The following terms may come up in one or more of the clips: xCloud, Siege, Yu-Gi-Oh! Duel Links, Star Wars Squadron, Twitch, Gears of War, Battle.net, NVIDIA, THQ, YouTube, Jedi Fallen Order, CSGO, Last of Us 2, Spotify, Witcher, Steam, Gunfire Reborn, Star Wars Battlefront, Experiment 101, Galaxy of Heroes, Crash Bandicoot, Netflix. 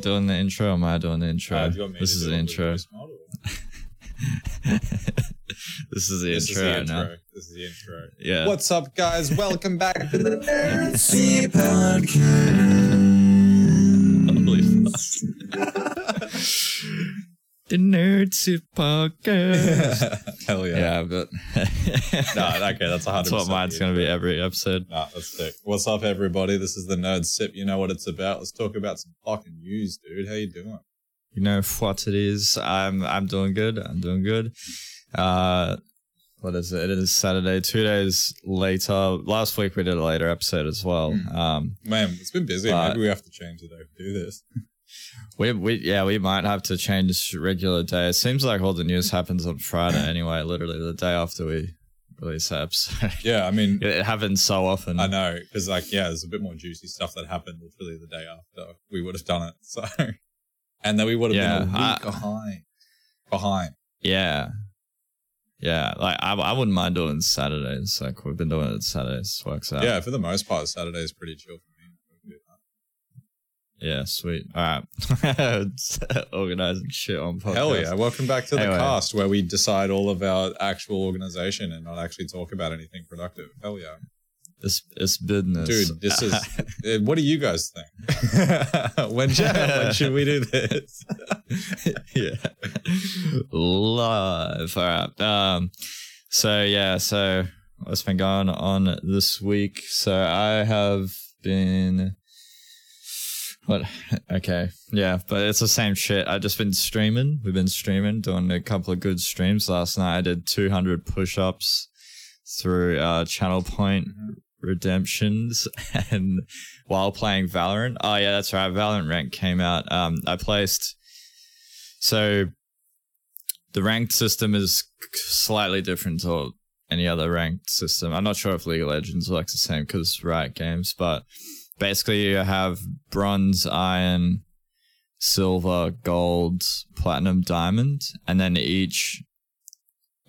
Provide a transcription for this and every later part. doing the intro or am I doing the intro? This is the intro. This is the intro. Yeah. What's up, guys? Welcome back to the Nerd Sip podcast. The Nerd Sip podcast. Hell yeah. Yeah, but okay, that's 100%. That's what mine's going to be every episode. Nah, that's sick. What's up, everybody? This is the Nerd Sip. You know what it's about. Let's talk about some fucking news, dude. How you doing? You know what it is. I'm doing good. What is it? It is Saturday, 2 days later. Last week we did a later episode as well. Man, it's been busy. Maybe we have to change the day to do this. We might have to change regular day. It seems like all the news happens on Friday anyway, literally the day after we release the episode. Yeah, I mean, it happens so often. I know, because there's a bit more juicy stuff that happened literally the day after we would have done it. So, and then we would have been a week behind. Yeah. Yeah, like I wouldn't mind doing Saturdays. Like we've been doing it Saturdays, works out. Yeah, for the most part, Saturday is pretty chill for me. Yeah, sweet. All right, organizing shit on podcast. Hell yeah! Welcome back to the cast where we decide all of our actual organization and not actually talk about anything productive. Hell yeah! It's business, dude. This is. What do you guys think? When should we do this? Yeah, live. All right. So what's been going on this week? So I have been. What? Okay. Yeah, but it's the same shit. I've just been streaming. We've been streaming, doing a couple of good streams. Last night I did 200 push-ups through Channel Point. Mm-hmm. Redemptions and while playing Valorant. Oh yeah, that's right. Valorant rank came out. I placed. So the ranked system is slightly different to any other ranked system. I'm not sure if League of Legends works the same because Riot Games, but basically you have bronze, iron, silver, gold, platinum, diamond, and then each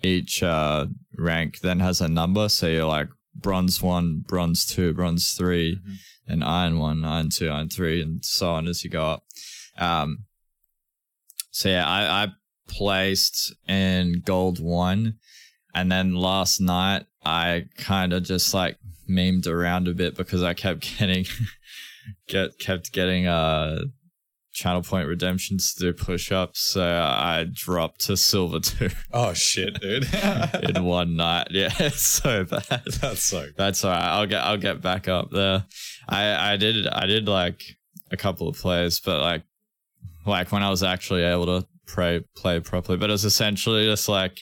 rank then has a number. So you're like bronze 1, bronze 2, bronze 3, mm-hmm. and iron 1, iron 2, iron 3, and so on as you go up. I placed in gold 1, and then last night I kind of just like memed around a bit because I kept getting Channel Point redemptions through push-ups, so I dropped to silver 2. Oh shit, dude! In one night, yeah, it's so bad. That's so. That's alright. I'll get back up there. I did like a couple of plays, but like when I was actually able to play properly. But it was essentially just like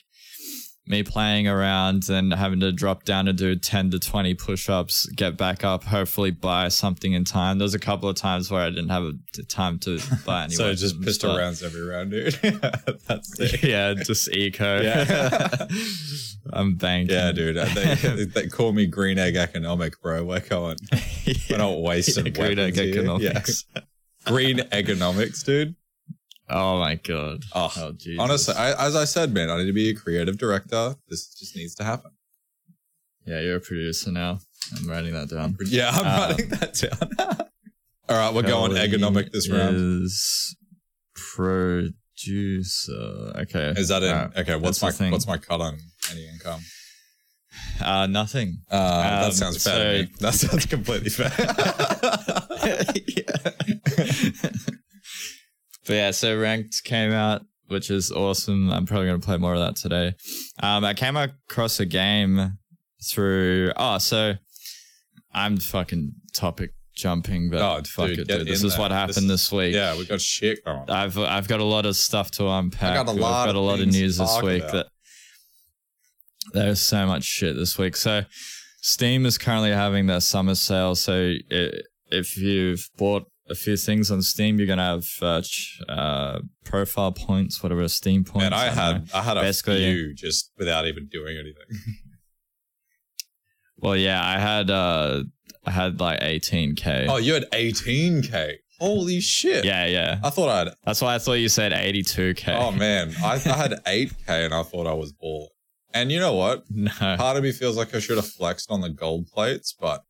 me playing around and having to drop down and do 10 to 20 push-ups, get back up, hopefully buy something in time. There was a couple of times where I didn't have time to buy anything. So just pistol rounds every round, dude. That's sick. Yeah, just eco. Yeah. I'm banking. Yeah, dude. They call me green egg economic, bro. Work on. Yeah. We're not wasting green egg economics. Yeah. Green economics, dude. Oh my god! Oh Jesus. Honestly, as I said, man, I need to be a creative director. This just needs to happen. Yeah, you're a producer now. I'm writing that down. I'm writing that down. All right, we're going economic this round. Is producer. Okay. Is that in? Okay. What's my cut on any income? Nothing. That sounds fair. To me. That sounds completely fair. Yeah. But yeah, so Ranked came out, which is awesome. I'm probably going to play more of that today. I came across a game through... Oh, so I'm fucking topic jumping, but dude. This is what happened this week. Yeah, we got shit going on. I've got a lot of stuff to unpack. I've got a lot of news this week. That there's so much shit this week. So Steam is currently having their summer sale. So if you've bought a few things on Steam, you're gonna have profile points, whatever, Steam points. And I had basically a few just without even doing anything. Well, yeah, I had like 18K. Oh, you had 18K. Holy shit. Yeah. That's why I thought you said 82K. Oh man, I had 8K and I thought I was bald. And you know what? No. Part of me feels like I should have flexed on the gold plates, but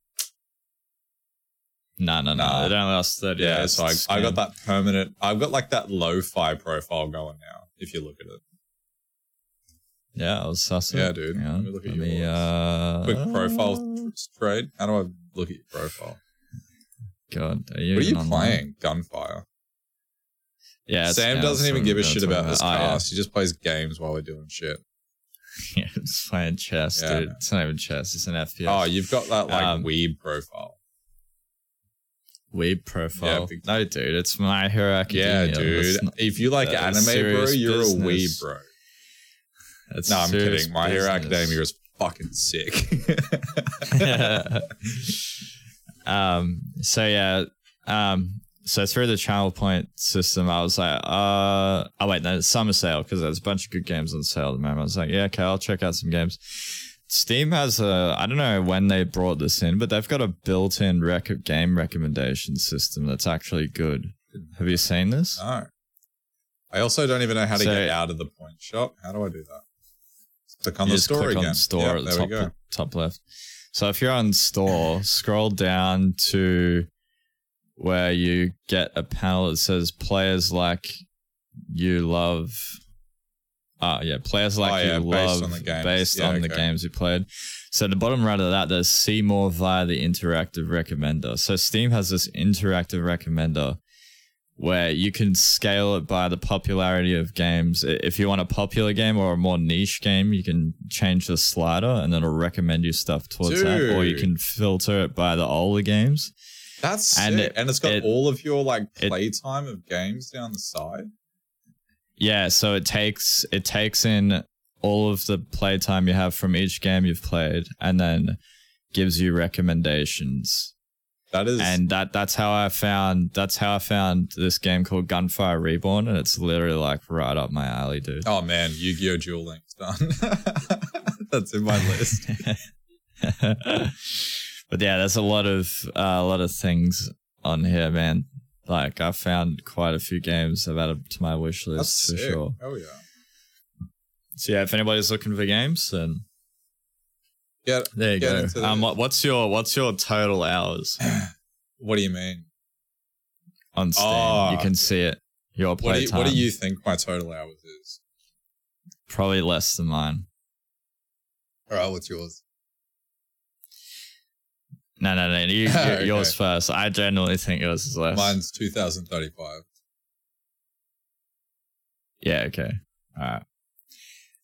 No. They don't last 30 days. Yeah, so I got that permanent. I've got like that lo-fi profile going now, if you look at it. Yeah, I was sussing. Yeah, dude. Yeah. Let me look at your quick profile trade. How do I look at your profile? God, what are you playing? Gunfire. Yeah, Sam doesn't even give a shit about his cast. Yeah. He just plays games while we're doing shit. Yeah, it's playing chess, dude. Man. It's not even chess. It's an FPS. Oh, you've got that like weeb profile. Weeb profile? Yeah, no, dude. It's My Hero Academia. Yeah, dude. Not, if you like anime, bro, you're business. A weeb, bro. That's no, I'm kidding. Business. My Hero Academia is fucking sick. So through the channel point system, I was like, it's summer sale because there's a bunch of good games on sale at the moment. I was like, yeah, okay, I'll check out some games. Steam has I don't know when they brought this in, but they've got a built-in game recommendation system that's actually good. Have you seen this? No. I also don't even know how to get out of the point shop. How do I do that? Click on the store again. Click on store at the top left. So if you're on store, scroll down to where you get a panel that says players like you love. Players like you love based on the games, the games you played. So at the bottom right of that, there's see more via the interactive recommender. So Steam has this interactive recommender where you can scale it by the popularity of games. If you want a popular game or a more niche game, you can change the slider and then it'll recommend you stuff towards that. Or you can filter it by the older games. That's sick. And it's got all of your like playtime of games down the side. Yeah, so it takes in all of the playtime you have from each game you've played and then gives you recommendations. That's how I found this game called Gunfire Reborn, and it's literally like right up my alley, dude. Oh man, Yu-Gi-Oh! Duel Links done. That's in my list. But yeah, there's a lot of things on here, man. Like I found quite a few games I've added to my wish list. That's for sick. Sure. Oh yeah. So yeah, if anybody's looking for games, then. Yeah, there you go. What's your total hours? What do you mean? On Steam, you can see it. Your playtime. What do you think my total hours is? Probably less than mine. All right, what's yours? No. You okay. Yours first. I generally think yours is less. Mine's 2,035. Yeah. Okay. All right.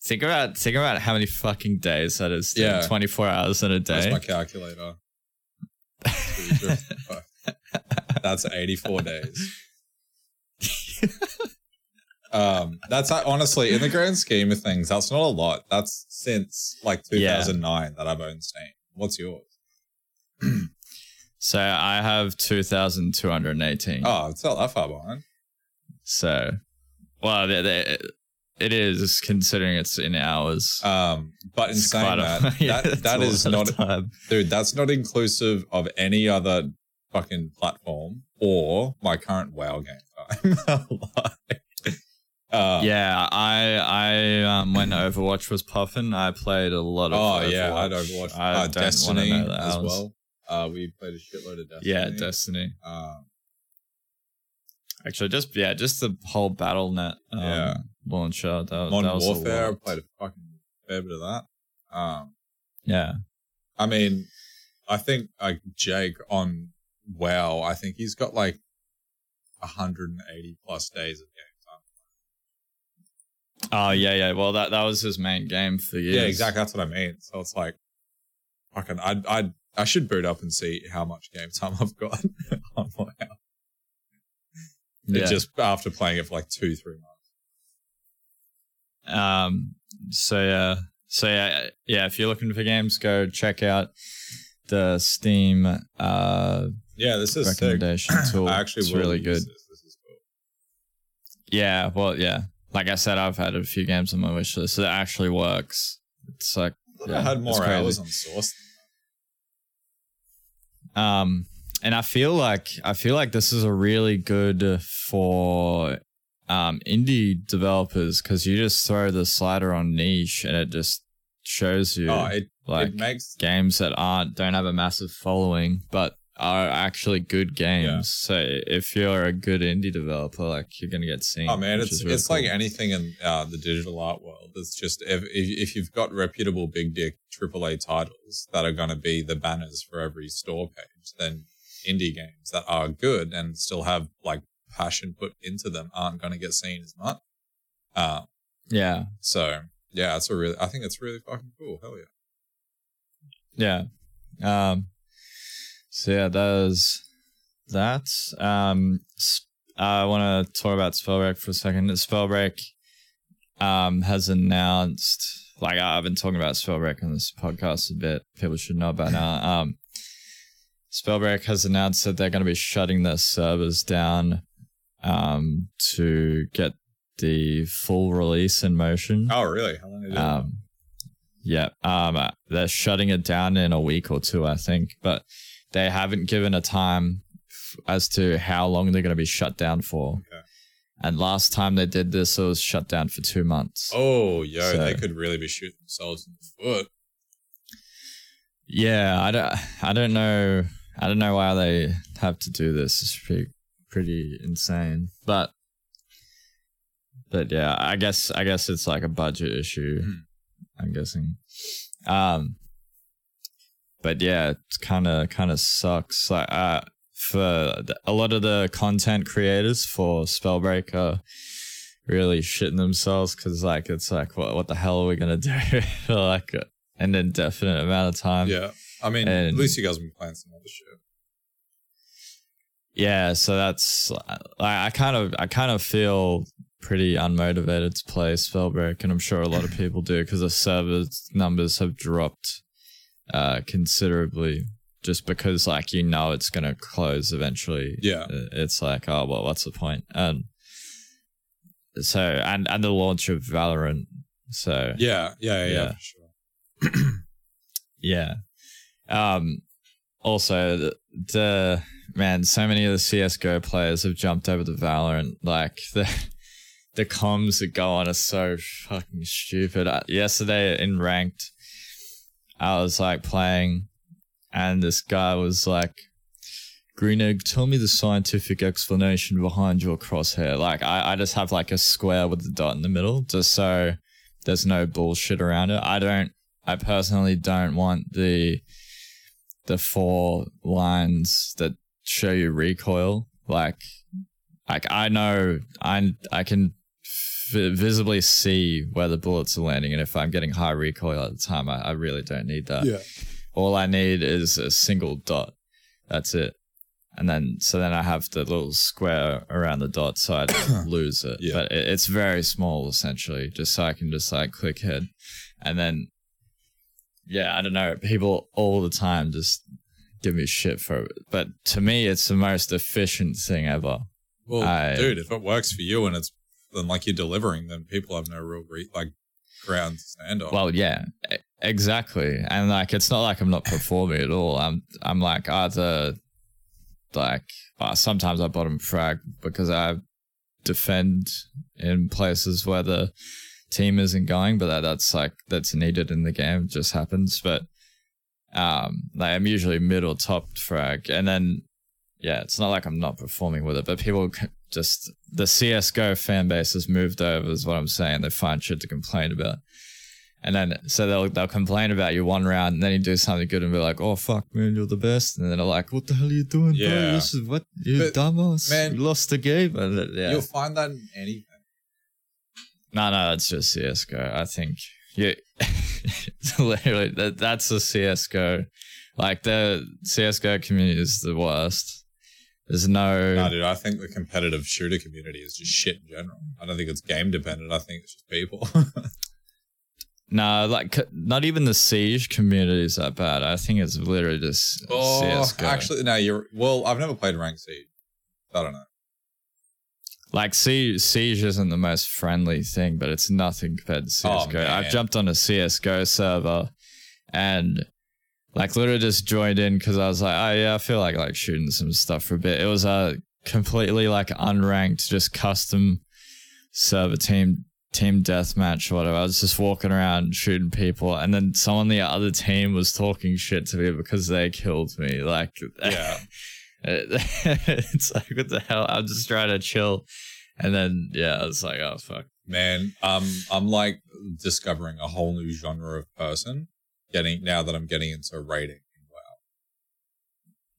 Think about how many fucking days that is. Yeah. 24 hours in a day. That's my calculator. That's 84 days. That's honestly, in the grand scheme of things, that's not a lot. That's since like 2009 that I've owned Steam. What's yours? So I have 2,218. Oh, it's not that far behind. So, well, it is, considering it's in hours. But in saying that, that is not, dude, that's not inclusive of any other fucking platform or my current WoW game time. I when Overwatch was puffing, I played a lot of Overwatch. Oh yeah, I had Overwatch. I don't want to know that as well. We played a shitload of Destiny. Yeah, Destiny. Actually, just the whole Battle.net launcher. Modern Warfare, I played a fucking fair bit of that. Yeah. I mean, I think like Jake on WoW, I think he's got like 180 plus days of game time. Oh, yeah. Well, that was his main game for years. Yeah, exactly. That's what I mean. So it's like, fucking, I should boot up and see how much game time I've got on WoW. Yeah. Just after playing it for like 2-3 months. So if you're looking for games, go check out the Steam this is recommendation tool. I actually, it's really good. This is cool. Yeah, well, yeah. Like I said, I've had a few games on my wish list, so it actually works. It's like I had more hours on Source. And I feel like this is a really good for indie developers, because you just throw the slider on niche and it just shows you it makes games that don't have a massive following but are actually good games. Yeah. So if you're a good indie developer, like, you're gonna get seen. Oh man, it's really cool. Like anything in the digital art world. It's just if you've got reputable big dick AAA titles that are gonna be the banners for every store page, then indie games that are good and still have like passion put into them aren't gonna get seen as much. Yeah. So yeah, I think it's really fucking cool. Hell yeah. Yeah. So yeah, that is that. I want to talk about Spellbreak for a second. Spellbreak has announced, like, I've been talking about Spellbreak on this podcast a bit. People should know about now. Spellbreak has announced that they're going to be shutting their servers down to get the full release in motion. Oh, really? How long did it Yeah, they're shutting it down in a week or two, I think, but they haven't given a time as to how long they're going to be shut down for. Okay. And last time they did this, it was shut down for 2 months. Oh, yo, so they could really be shooting themselves in the foot. Yeah, I don't know. I don't know why they have to do this. It's pretty insane, but yeah, I guess it's like a budget issue. Mm. I'm guessing. But yeah, it kind of sucks. Like, for a lot of the content creators for Spellbreak are really shitting themselves because, like, it's like, what the hell are we going to do for like an indefinite amount of time? Yeah. I mean, at least you guys have been playing some other shit. Yeah. So that's, I kind of feel pretty unmotivated to play Spellbreak, and I'm sure a lot of people do because the server numbers have dropped considerably just because, like, you know it's going to close eventually. Yeah. It's like, oh, well, what's the point? And the launch of Valorant. So yeah. For sure. Yeah. Also, the man, so many of the CSGO players have jumped over to Valorant. Like, The comms that go on are so fucking stupid. Yesterday in ranked, I was like playing, and this guy was like, "Green Egg, tell me the scientific explanation behind your crosshair." Like, I just have like a square with a dot in the middle, just so there's no bullshit around it. I personally don't want the four lines that show you recoil. Like I know I can visibly see where the bullets are landing, and if I'm getting high recoil at the time, I really don't need that. Yeah. All I need is a single dot. That's it. And then I have the little square around the dot, so I don't lose it. Yeah. But it's very small, essentially, just so I can just like click head. And then, yeah, I don't know. People all the time just give me shit for it. But to me, it's the most efficient thing ever. Well, dude, if it works for you and it's then like you're delivering, then people have no real ground to stand on. Well, yeah, exactly. And like, it's not like I'm not performing at all. I'm like either like sometimes I bottom frag because I defend in places where the team isn't going, but that's needed in the game. It just happens. But like, I'm usually mid or top frag, and then. Yeah, it's not like I'm not performing with it, but people just... The CSGO fan base has moved over is what I'm saying. They find shit to complain about. And then, so they'll complain about you one round, and then you do something good and be like, oh, fuck, man, you're the best. And then they're like, what the hell are you doing, bro? This is what? You dumbass. Man, you lost the game. And then, yeah. You'll find that in anything. No, it's just CSGO. I think... Yeah, literally, that's the CSGO. Like, the CSGO community is the worst. There's no... Nah, dude, I think the competitive shooter community is just shit in general. I don't think it's game dependent. I think it's just people. Like, not even the Siege community is that bad. I think it's literally just CSGO. Actually, no, you're... Well, I've never played ranked Siege. I don't know. Like, Siege isn't the most friendly thing, but it's nothing compared to CSGO. Oh, I've jumped on a CSGO server and... Like, literally just joined in because I was like, oh, yeah, I feel like shooting some stuff for a bit. It was a completely, like, unranked, just custom server team team deathmatch or whatever. I was just walking around shooting people, and then someone on the other team was talking shit to me because they killed me. Like, yeah, it's like, what the hell? I'm just trying to chill, and then yeah, I was like, oh fuck, man. I'm like discovering a whole new genre of person. Now that I'm getting into raiding. Wow.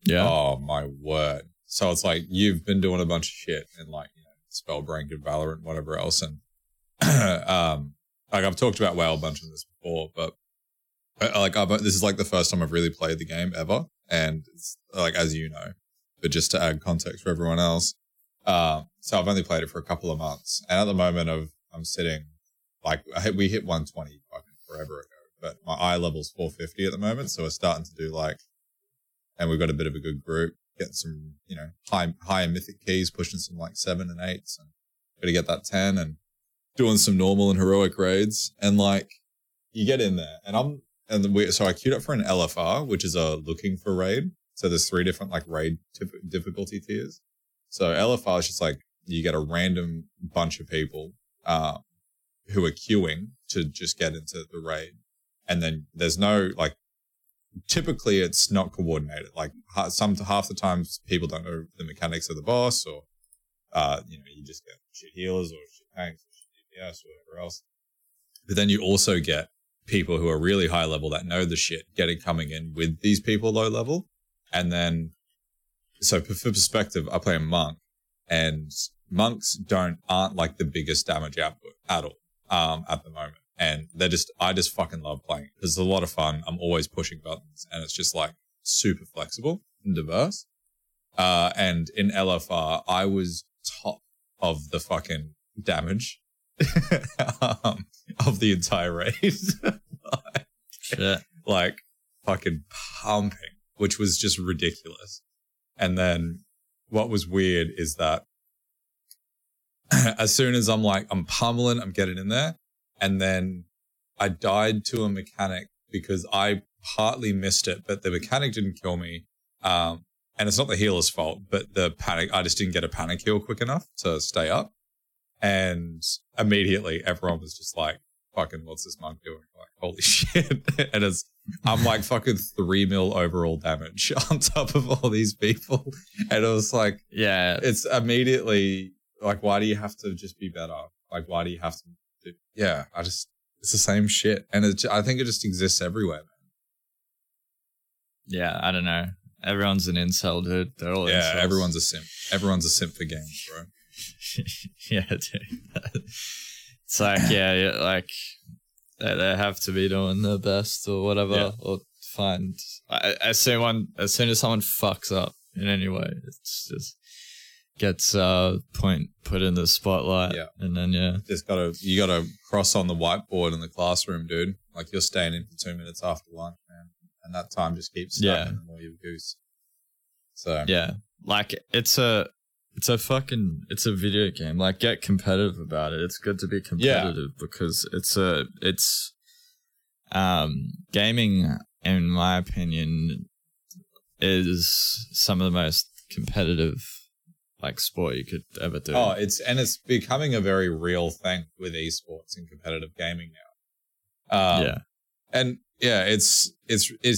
Yeah. Oh my word. So it's like you've been doing a bunch of shit and like, you know, Spellbreak and Valorant, whatever else, and like I've talked about WoW a bunch of this before, but like this is like the first time I've really played the game ever, and it's like, as you know, but just to add context for everyone else, so I've only played it for a couple of months, and at the moment I'm sitting like we hit 120 fucking forever ago, but my eye level's 450 at the moment, so we're starting to do like, and we've got a bit of a good group, getting some, you know, higher mythic keys, pushing some like 7 and 8s, and gonna get that 10, and doing some normal and heroic raids, and like you get in there, so I queued up for an LFR, which is a looking for raid. So there's 3 different like raid difficulty tiers. So LFR is just like you get a random bunch of people who are queuing to just get into the raid. And then there's no, like, typically it's not coordinated. Like, half the times people don't know the mechanics of the boss, or, you know, you just get shit healers or shit tanks or shit DPS or whatever else. But then you also get people who are really high level that know the shit coming in with these people low level. And then, so for perspective, I play a monk, and monks aren't like the biggest damage output at all at the moment. And I just fucking love playing it because it's a lot of fun. I'm always pushing buttons, and it's just like super flexible and diverse. And in LFR, I was top of the fucking damage of the entire raid. Like fucking pumping, which was just ridiculous. And then what was weird is that as soon as I'm pummeling, I'm getting in there. And then I died to a mechanic because I partly missed it, but the mechanic didn't kill me. And it's not the healer's fault, but the panic, I just didn't get a panic heal quick enough to stay up. And immediately everyone was just like, fucking, what's this monk doing? Like, holy shit. And I'm like fucking 3 mil overall damage on top of all these people. And it was like, yeah, it's immediately like, why do you have to just be better? Like, why do you have to? Yeah, it's the same shit, and I think it just exists everywhere, man. Yeah, I don't know. Everyone's an incel, dude. They're all incels. Yeah, everyone's a simp. Everyone's a simp for games, bro. Yeah, dude. It's like, yeah, like they have to be doing their best or whatever, yeah. Or find. As soon as someone fucks up in any way, it's just. Gets put in the spotlight, yeah. And then yeah, you gotta cross on the whiteboard in the classroom, dude. Like you're staying in for 2 minutes after lunch, man, and that time just keeps stuck, yeah. And the more you goose. So yeah, like it's a video game. Like get competitive about it. It's good to be competitive, yeah. Because it's gaming, in my opinion, is some of the most competitive. Like sport you could ever do. Oh, it's becoming a very real thing with esports and competitive gaming now. Yeah, and yeah, it's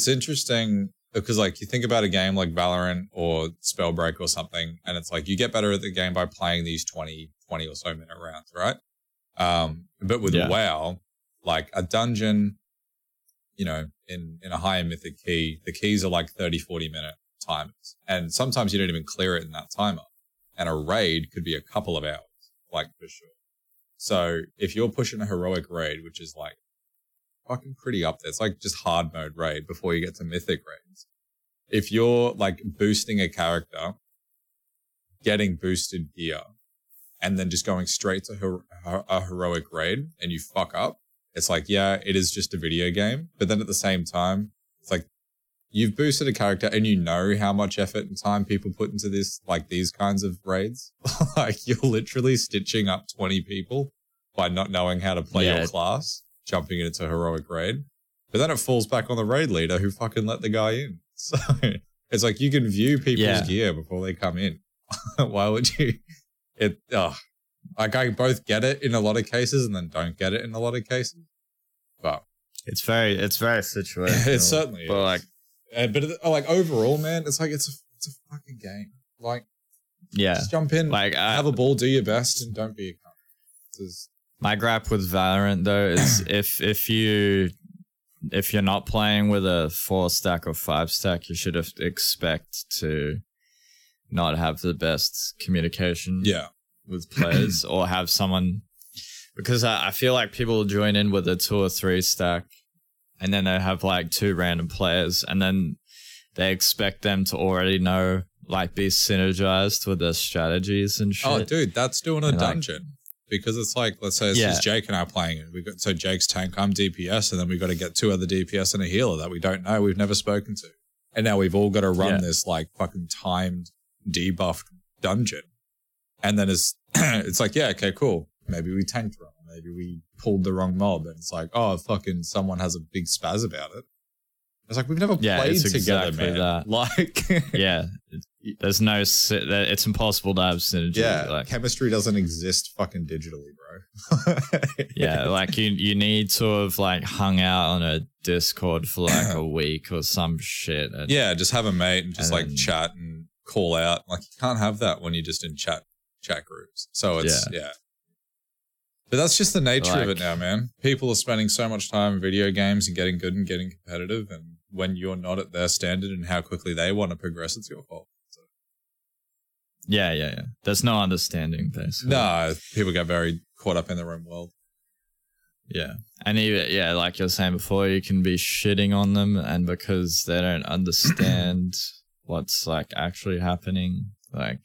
interesting because like you think about a game like Valorant or Spellbreak or something, and it's like you get better at the game by playing these 20 or so minute rounds, right? But with WoW, like a dungeon, you know, in a higher mythic key, the keys are like 30-40 minute timers, and sometimes you don't even clear it in that timer. And a raid could be a couple of hours, like for sure. So if you're pushing a heroic raid, which is like fucking pretty up there, it's like just hard mode raid before you get to mythic raids. If you're like boosting a character, getting boosted gear, and then just going straight to a heroic raid and you fuck up, it's like, yeah, it is just a video game. But then at the same time, it's like, you've boosted a character and you know how much effort and time people put into this, like these kinds of raids. Like you're literally stitching up 20 people by not knowing how to play your class, jumping into heroic raid. But then it falls back on the raid leader who fucking let the guy in. So it's like you can view people's gear before they come in. Why would you? Like, I both get it in a lot of cases and then don't get it in a lot of cases. But it's very situational. It certainly is. But overall, man, it's a fucking game. Like, yeah, just jump in, like, have a ball, do your best, and don't be a cunt. My gripe with Valorant though is if you're not playing with a 4-stack or 5-stack, you should expect to not have the best communication with players or have someone, because I feel like people join in with a 2 or 3-stack and then they have like 2 random players and then they expect them to already know, like, be synergized with their strategies and shit. Oh, dude, that's doing a dungeon. Because it's like, let's say it's just Jake and I playing it. So Jake's tank, I'm DPS, and then we've got to get 2 other DPS and a healer that we don't know, we've never spoken to. And now we've all got to run this like fucking timed debuffed dungeon. And then it's like, yeah, okay, cool. Maybe we tanked wrong. Maybe we pulled the wrong mob. And it's like, oh, fucking someone has a big spaz about it. It's like, we've never played together, exactly, man. That. Like, there's no, it's impossible to have synergy. Yeah, like, chemistry doesn't exist fucking digitally, bro. Yeah, like you need to have like hung out on a Discord for like a week or some shit. And, just have a mate and just chat and call out. Like, you can't have that when you're just in chat groups. So it's But that's just the nature of it now, man. People are spending so much time in video games and getting good and getting competitive, and when you're not at their standard and how quickly they want to progress, it's your fault. So. Yeah. There's no understanding, basically. No, people get very caught up in their own world. Yeah. And even, like you were saying before, you can be shitting on them, and because they don't understand what's, like, actually happening, like...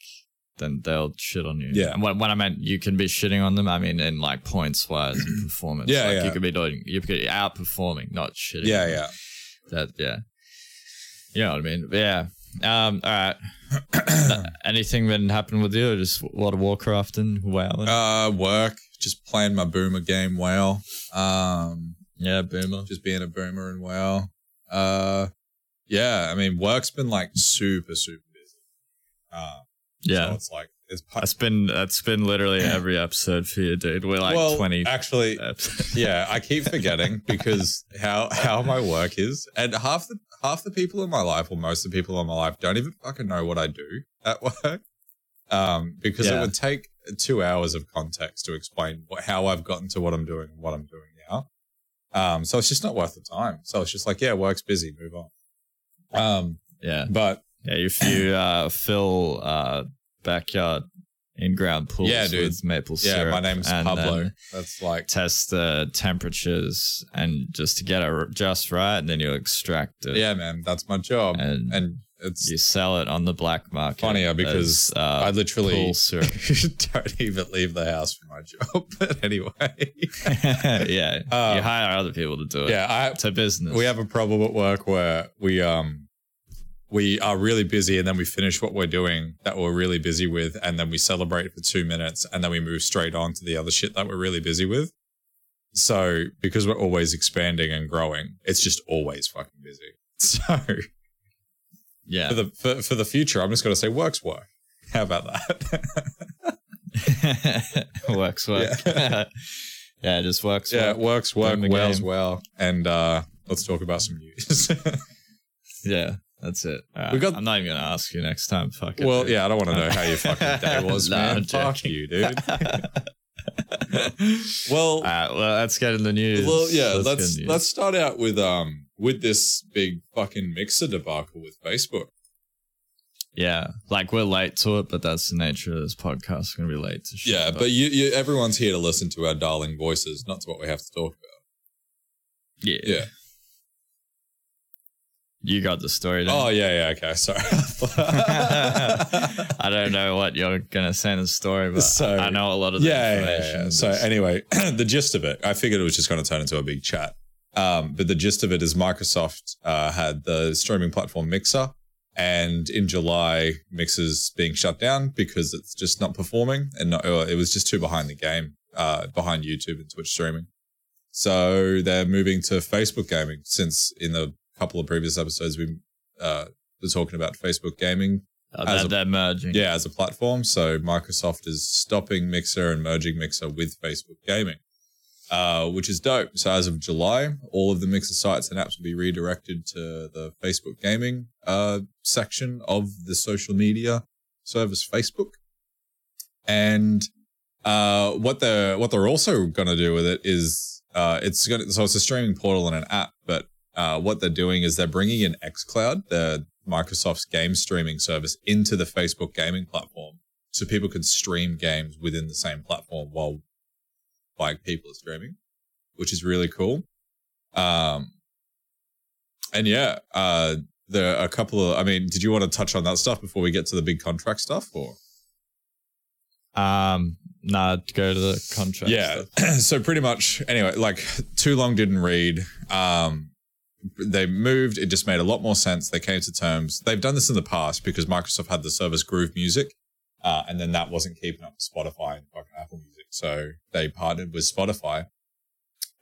then they'll shit on you. Yeah. And when I meant you can be shitting on them, I mean in like points wise and performance. You could be doing, you could be outperforming, not shitting. Yeah. That, you know what I mean? Yeah. All right. Anything been happening with you? Or just World of Warcraft and WoW? Work. Just playing my boomer game, WoW. Boomer. Just being a boomer in WoW. I mean, work's been like super, super busy. So it's like it's been literally every episode for you, dude. We're like 20. Actually, I keep forgetting because how my work is, and half the people in my life, or most of the people in my life, don't even fucking know what I do at work. Because it would take 2 hours of context to explain how I've gotten to what I'm doing and what I'm doing now. So it's just not worth the time. So it's just like, work's busy, move on. But. Yeah, if you fill backyard in-ground pools with maple syrup. Yeah, my name's Pablo. That's like test the temperatures and just to get it just right, and then you extract it. Yeah, man, that's my job, and it's you sell it on the black market. Funnier because I literally don't even leave the house for my job. But anyway, you hire other people to do it. Yeah, it's a business. We have a problem at work where we are really busy, and then we finish what we're doing that we're really busy with, and then we celebrate for 2 minutes, and then we move straight on to the other shit that we're really busy with. So because we're always expanding and growing, it's just always fucking busy. So for the future, I'm just going to say work's work. How about that? Work's work. Yeah, it just works. Yeah, work. Work's work. Well's well. And let's talk about some news. That's it. I'm not even going to ask you next time. Fuck it. Well, I don't want to know how your fucking day was, man. Fuck you, dude. Well, let's get in the news. Well, let's start out with this big fucking Mixer debacle with Facebook. Yeah, like we're late to it, but that's the nature of this podcast. We're going to be late to shit. Yeah, but you everyone's here to listen to our darling voices, not to what we have to talk about. Yeah. You got the story, didn't you? Okay, sorry. I don't know what you're going to say in the story, but I know a lot of the information. So anyway, the gist of it, I figured it was just going to turn into a big chat. But the gist of it is Microsoft had the streaming platform Mixer, and in July, Mixer's being shut down because it's just not performing, and it was just too behind the game, behind YouTube and Twitch streaming. So they're moving to Facebook Gaming, since in the couple of previous episodes we were talking about Facebook Gaming They're merging. Yeah, as a platform. So Microsoft is stopping Mixer and merging Mixer with Facebook Gaming, which is dope. So as of July, all of the Mixer sites and apps will be redirected to the Facebook Gaming section of the social media service Facebook. And what they're also going to do with it is it's a streaming portal and an app, but what they're doing is they're bringing in xCloud, the Microsoft's game streaming service, into the Facebook gaming platform, so people can stream games within the same platform while like people are streaming, which is really cool. There are a couple of, did you want to touch on that stuff before we get to the big contract stuff, or? Nah, go to the contract. Yeah. So pretty much anyway, like too long didn't read. They moved. It just made a lot more sense. They came to terms. They've done this in the past because Microsoft had the service Groove Music, and then that wasn't keeping up with Spotify and fucking Apple Music. So they partnered with Spotify,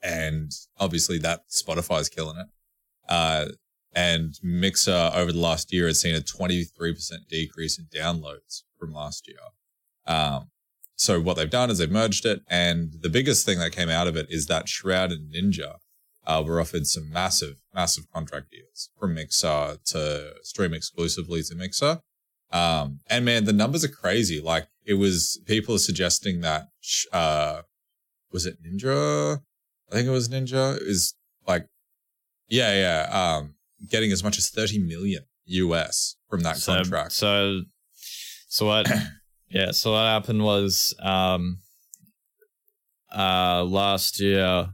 and obviously that Spotify is killing it. And Mixer over the last year has seen a 23% decrease in downloads from last year. So what they've done is they've merged it, and the biggest thing that came out of it is that Shroud and Ninja were offered some massive contract deals from Mixer to stream exclusively to Mixer. And man, the numbers are crazy. Like it was, people are suggesting that was it Ninja? I think it was Ninja. Is like, yeah. Getting as much as $30 million US from that contract. So what? Yeah, so what happened was last year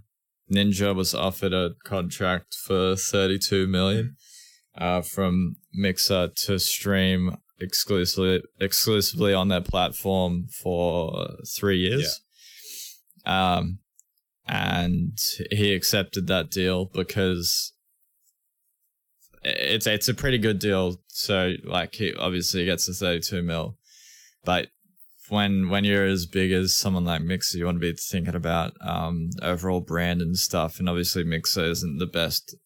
Ninja was offered a contract for $32 million from Mixer to stream exclusively on their platform for 3 years. Yeah. And he accepted that deal because it's a pretty good deal. So like he obviously gets the $32 million. But when you're as big as someone like Mixer, you want to be thinking about overall brand and stuff. And obviously Mixer isn't the best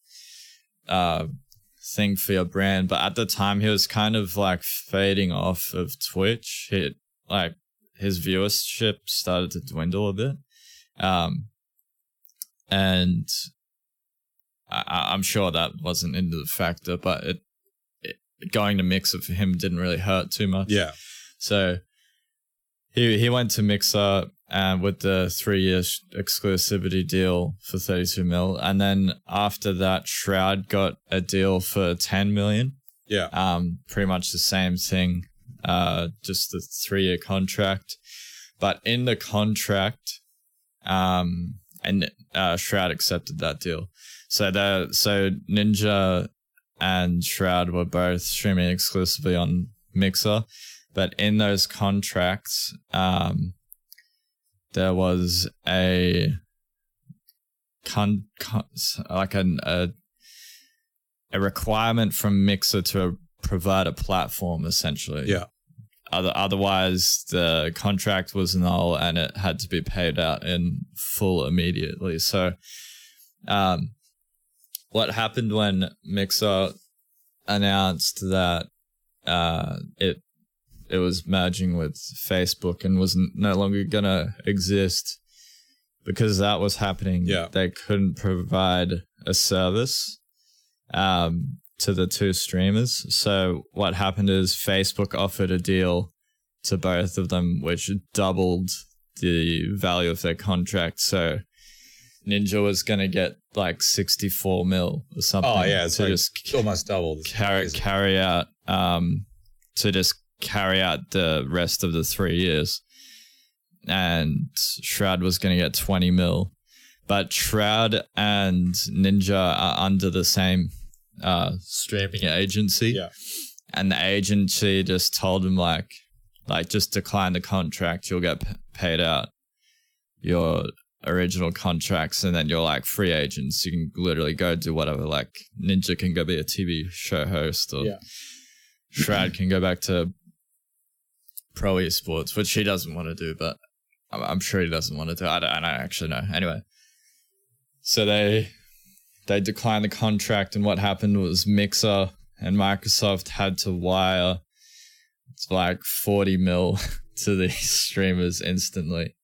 thing for your brand. But at the time, he was kind of like fading off of Twitch. His viewership started to dwindle a bit. And I'm sure that wasn't into the factor, but it going to Mixer for him didn't really hurt too much. Yeah. So he went to Mixer with the 3-year exclusivity deal for $32 million. And then after that, Shroud got a deal for $10 million. Yeah. Pretty much the same thing, just the 3-year contract. But in the contract, Shroud accepted that deal. So Ninja and Shroud were both streaming exclusively on Mixer. But in those contracts, there was a requirement from Mixer to provide a platform, essentially. Yeah. Otherwise, the contract was null and it had to be paid out in full immediately. So, what happened when Mixer announced that it was merging with Facebook and was no longer going to exist because that was happening. Yeah. They couldn't provide a service to the two streamers. So what happened is Facebook offered a deal to both of them, which doubled the value of their contract. So Ninja was going to get like $64 million or something. Oh, yeah. It's just almost double. Carry out the rest of the 3 years, and Shroud was going to get $20 million, but Shroud and Ninja are under the same streaming agency. Yeah. And the agency just told him like just decline the contract, you'll get paid out your original contracts, and then you're like free agents, you can literally go do whatever. Like Ninja can go be a TV show host, or yeah. Shroud can go back to pro esports, which he doesn't want to do, but I'm sure he doesn't want to do. I don't actually know. Anyway, so they declined the contract, and what happened was Mixer and Microsoft had to wire It's like 40 mil to these streamers instantly,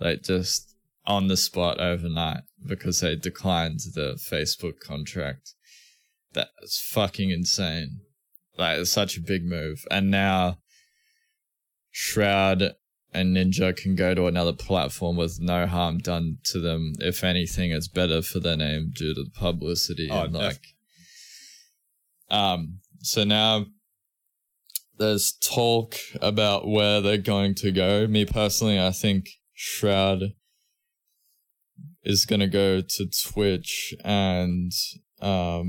like just on the spot overnight because they declined the Facebook contract. That's fucking insane. Like, it's such a big move. And now Shroud and Ninja can go to another platform with no harm done to them. If anything, it's better for their name due to the publicity. So now there's talk about where they're going to go. Me personally, I think Shroud is going to go to Twitch and Ninja go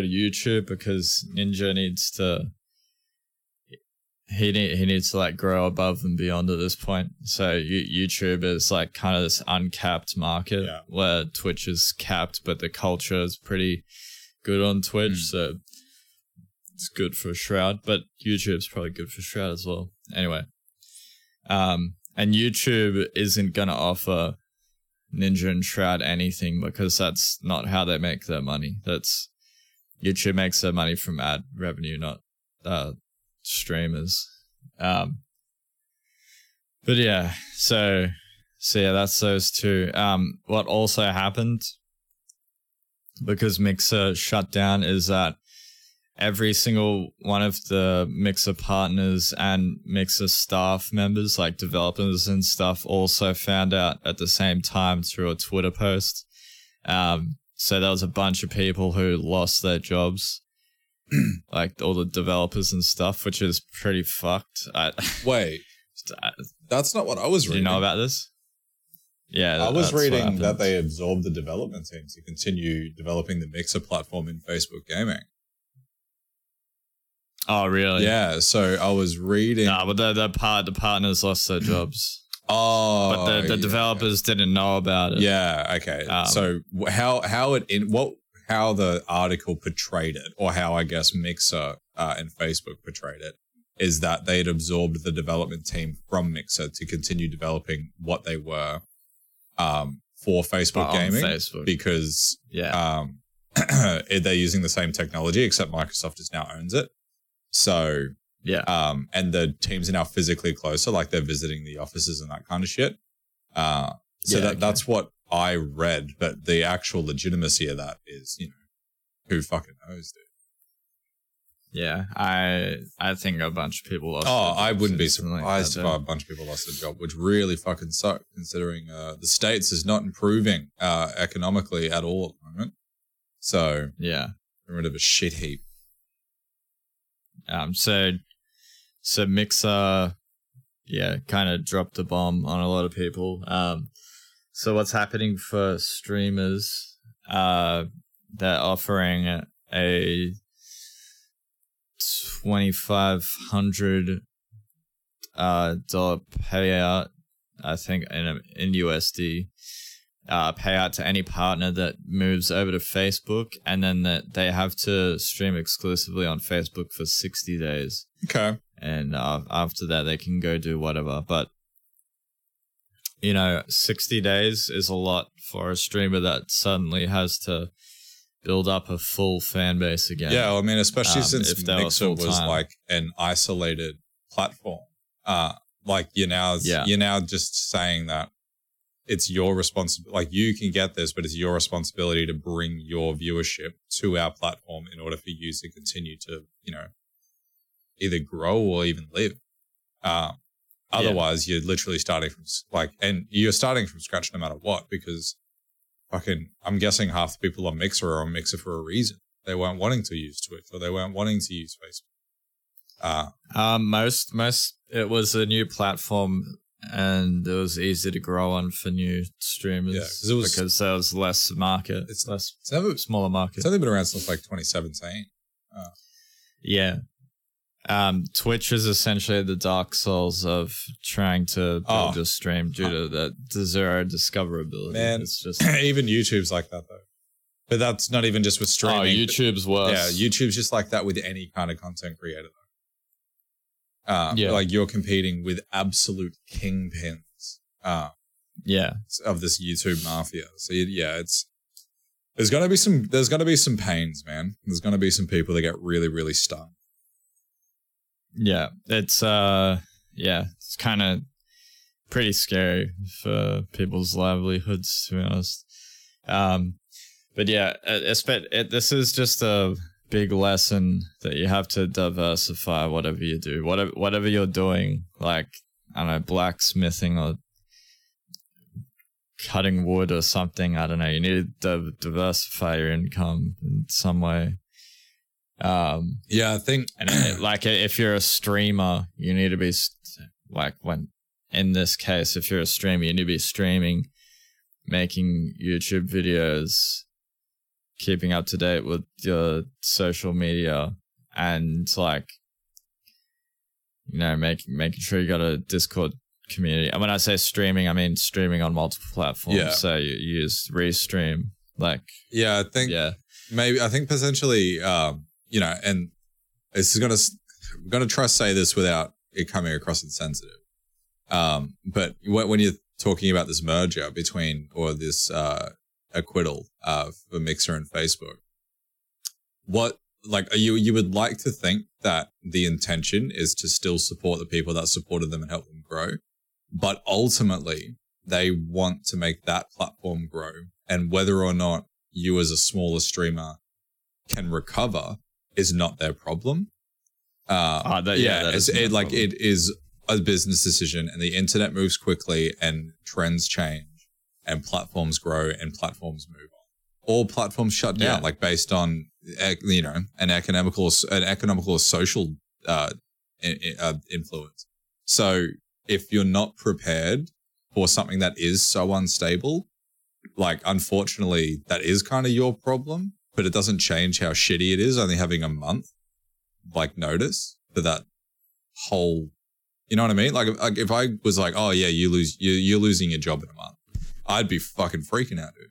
to YouTube, because Ninja needs to... He needs to like grow above and beyond at this point. So YouTube is like kind of this uncapped market where Twitch is capped, but the culture is pretty good on Twitch, so it's good for Shroud. But YouTube's probably good for Shroud as well. Anyway, and YouTube isn't gonna offer Ninja and Shroud anything because that's not how they make their money. That's YouTube makes their money from ad revenue, not streamers. But yeah, so yeah, that's those two. What also happened, because Mixer shut down, is that every single one of the Mixer partners and Mixer staff members, like developers and stuff, also found out at the same time through a Twitter post. So there was a bunch of people who lost their jobs, like all the developers and stuff, which is pretty fucked. Wait, that's not what I was reading. Do you know about this? Yeah, I was reading that they absorbed the development team to continue developing the Mixer platform in Facebook Gaming. Oh, really? Yeah, so I was reading... Nah, but the partners lost their jobs. Oh, but the developers didn't know about it. Yeah, okay. So how the article portrayed it, or how I guess Mixer and Facebook portrayed it, is that they had absorbed the development team from Mixer to continue developing what they were for Facebook Gaming, Facebook. Because they're using the same technology, except Microsoft just now owns it. So and the teams are now physically closer, like they're visiting the offices and that kind of shit. That's what I read, but the actual legitimacy of that is, you know, who fucking knows, dude. Yeah, I think a bunch of people lost their jobs. I wouldn't be surprised if a bunch of people lost their job, which really fucking sucked, considering the States is not improving economically at all at the moment. So, yeah, I'm rid of a shit heap. So Mixer, kind of dropped a bomb on a lot of people. So what's happening for streamers, they're offering a $2,500 payout, I think in USD, payout to any partner that moves over to Facebook, and then they have to stream exclusively on Facebook for 60 days. Okay. And after that, they can go do whatever. But, you know, 60 days is a lot for a streamer that suddenly has to build up a full fan base again. Yeah, I mean, especially since Mixer was like an isolated platform. Like, you're now just saying that it's your responsibility. Like, you can get this, but it's your responsibility to bring your viewership to our platform in order for you to continue to, you know, either grow or even live. Otherwise, you're literally starting from scratch no matter what, because fucking, I'm guessing half the people on Mixer are on Mixer for a reason. They weren't wanting to use Twitch, or they weren't wanting to use Facebook. It was a new platform and it was easy to grow on for new streamers because there was less market. Smaller market. It's only been around since like 2017. Yeah. Twitch is essentially the Dark Souls of trying to build a stream due to the zero discoverability. Man, it's just even YouTube's like that, though. But that's not even just with streaming. Oh, YouTube's worse. Yeah, YouTube's just like that with any kind of content creator, though. Like, you're competing with absolute kingpins of this YouTube mafia. So, there's going to be some pains, man. There's going to be some people that get really, really stung. Yeah, it's kind of pretty scary for people's livelihoods, to be honest. But yeah, this is just a big lesson that you have to diversify whatever you do, whatever you're doing, like, I don't know, blacksmithing or cutting wood or something. I don't know. You need to diversify your income in some way. Yeah, I think, and like, if you're a streamer, you need to be like, when in this case, if you're a streamer, you need to be streaming, making YouTube videos, keeping up to date with your social media, and like, you know, making sure you got a Discord community. And when I say streaming, I mean streaming on multiple platforms. Yeah. So you just restream, like, yeah, I think, yeah, maybe, I think potentially, you know, and this is I'm gonna try to say this without it coming across insensitive. But when you're talking about this merger between, or this acquittal for Mixer and Facebook, what, like, you would like to think that the intention is to still support the people that supported them and help them grow, but ultimately they want to make that platform grow, and whether or not you as a smaller streamer can recover is not their problem. It is a business decision, and the internet moves quickly, and trends change, and platforms grow, and platforms move on. All platforms shut down, yeah, like, based on, you know, an economical or social influence. So if you're not prepared for something that is so unstable, like, unfortunately, that is kind of your problem, but it doesn't change how shitty it is, only having a month, like, notice for that whole, you know what I mean? Like if I was like, oh yeah, you're losing your job in a month, I'd be fucking freaking out, dude.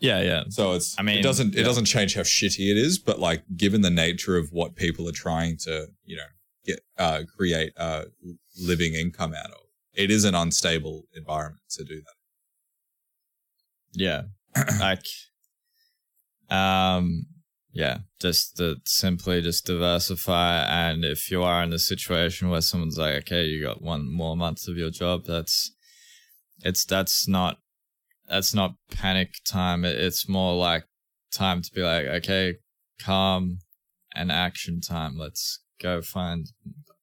Yeah, yeah. So it's, I mean, it doesn't change how shitty it is, but like, given the nature of what people are trying to, you know, get, create a living income out of, it is an unstable environment to do that. Yeah. Like, yeah, just diversify. And if you are in a situation where someone's like, okay, you got one more month of your job, that's not panic time. It's more like time to be like, okay, calm and action time. Let's go find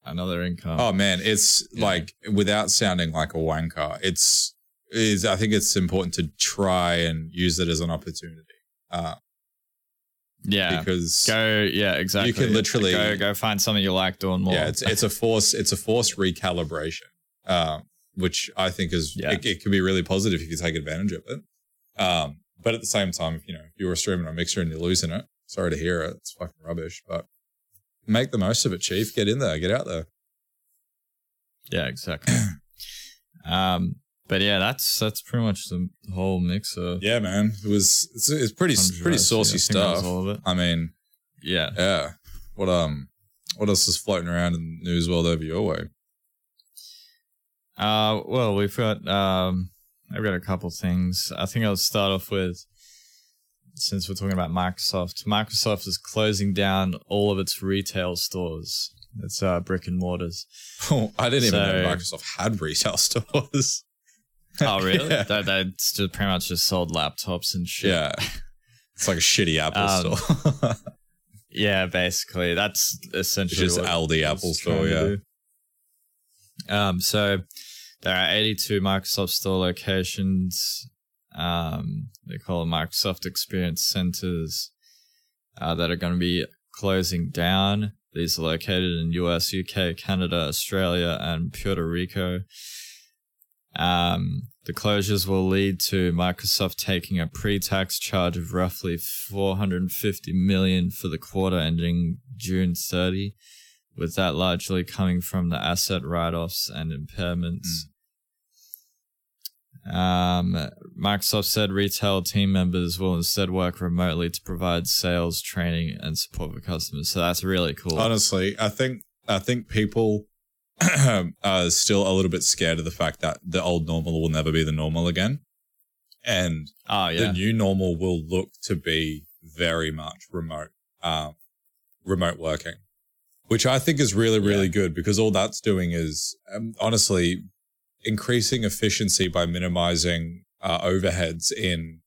another income. Oh man, it's like, without sounding like a wanker, I think it's important to try and use it as an opportunity. Yeah, because exactly. You can literally go find something you like doing more. Yeah, it's a forced recalibration, which I think is it can be really positive if you take advantage of it. But at the same time, you know, if you're streaming on a Mixer and you're losing it, sorry to hear it, it's fucking rubbish. But make the most of it, Chief. Get in there, get out there. Yeah, exactly. But yeah, that's pretty much the whole Mixer. Yeah, man, it's pretty saucy stuff. All of it. I mean, yeah. What else is floating around in the news world over your way? Well, I've got a couple things. I think I'll start off with, since we're talking about Microsoft. Microsoft is closing down all of its retail stores. It's brick and mortars. Oh, I didn't even know Microsoft had retail stores. Oh, really? Yeah. That's just pretty much just sold laptops and shit. Yeah. It's like a shitty Apple store. Yeah, basically. That's essentially just Aldi Apple store, yeah. So there are 82 Microsoft store locations. They call them Microsoft Experience Centers that are going to be closing down. These are located in US, UK, Canada, Australia, and Puerto Rico. The closures will lead to Microsoft taking a pre-tax charge of roughly $450 million for the quarter ending June 30, with that largely coming from the asset write-offs and impairments. Microsoft said retail team members will instead work remotely to provide sales, training, and support for customers. So that's really cool. Honestly, I think people are still a little bit scared of the fact that the old normal will never be the normal again. And the new normal will look to be very much remote working. which I think is really, really good, because all that's doing is honestly increasing efficiency by minimizing overheads in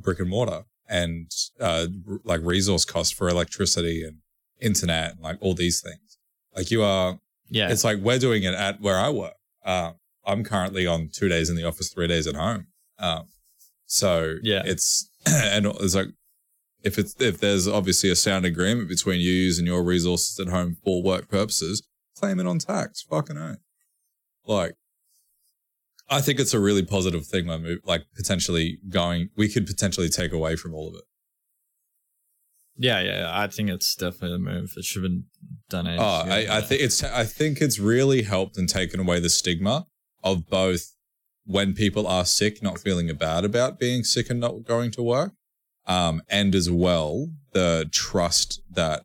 brick and mortar and like resource costs for electricity and internet and like all these things. Like you are, it's like we're doing it at where I work. I'm currently on 2 days in the office, 3 days at home. It's, and it's like, if there's obviously a sound agreement between you using your resources at home for work purposes, claim it on tax, fucking own. Like, I think it's a really positive thing. We could potentially take away from all of it. Yeah. I think it's definitely a move. It should have been done. I think it's really helped and taken away the stigma of both when people are sick, not feeling bad about being sick and not going to work, and as well the trust that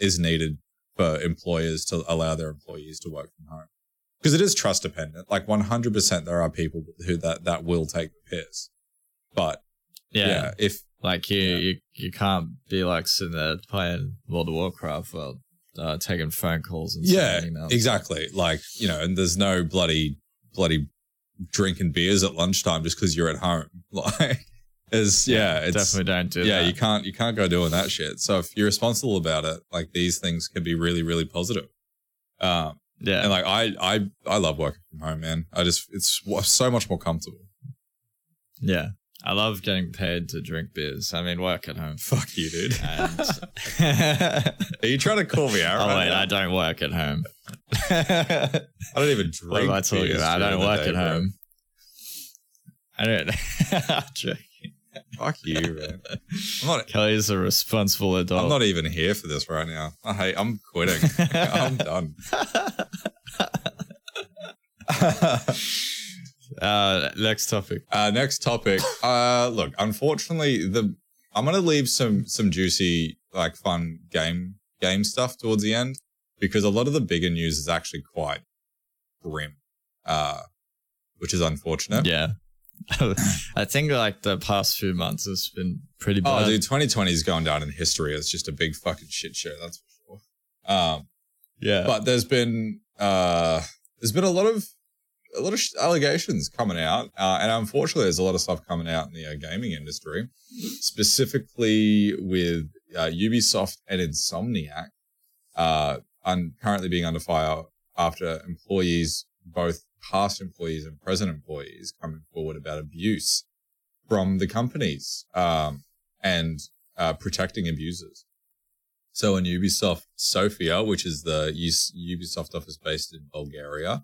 is needed for employers to allow their employees to work from home. Because it is trust dependent. Like 100%, there are people who that will take the piss. But you can't be like sitting there playing World of Warcraft while taking phone calls and emails. Exactly. Like, you know, and there's no bloody drinking beers at lunchtime just because you're at home. Like, definitely don't do that. Yeah, you can't go doing that shit. So if you're responsible about it, like these things can be really, really positive. And like I love working from home, man. It's so much more comfortable. Yeah, I love getting paid to drink beers. I mean, work at home. Fuck you, dude. Are you trying to call me out? I don't work at home. I don't even drink. What am I talking about? I don't work at home. I don't. I'm joking. Fuck you, man. Kelly's a responsible adult. I'm not even here for this right now. I'm quitting. I'm done. Next topic. Look, unfortunately, I'm gonna leave some juicy, like, fun game stuff towards the end, because a lot of the bigger news is actually quite grim, which is unfortunate. Yeah. I think like the past few months has been pretty bad. Oh, dude, 2020 is going down in history. It's just a big fucking shit show, that's for sure. But there's been a lot of allegations coming out, and unfortunately, there's a lot of stuff coming out in the gaming industry, specifically with Ubisoft and Insomniac, currently being under fire after employees, both past employees and present employees, coming forward about abuse from the companies and protecting abusers. So in Ubisoft Sofia, which is the Ubisoft office based in Bulgaria,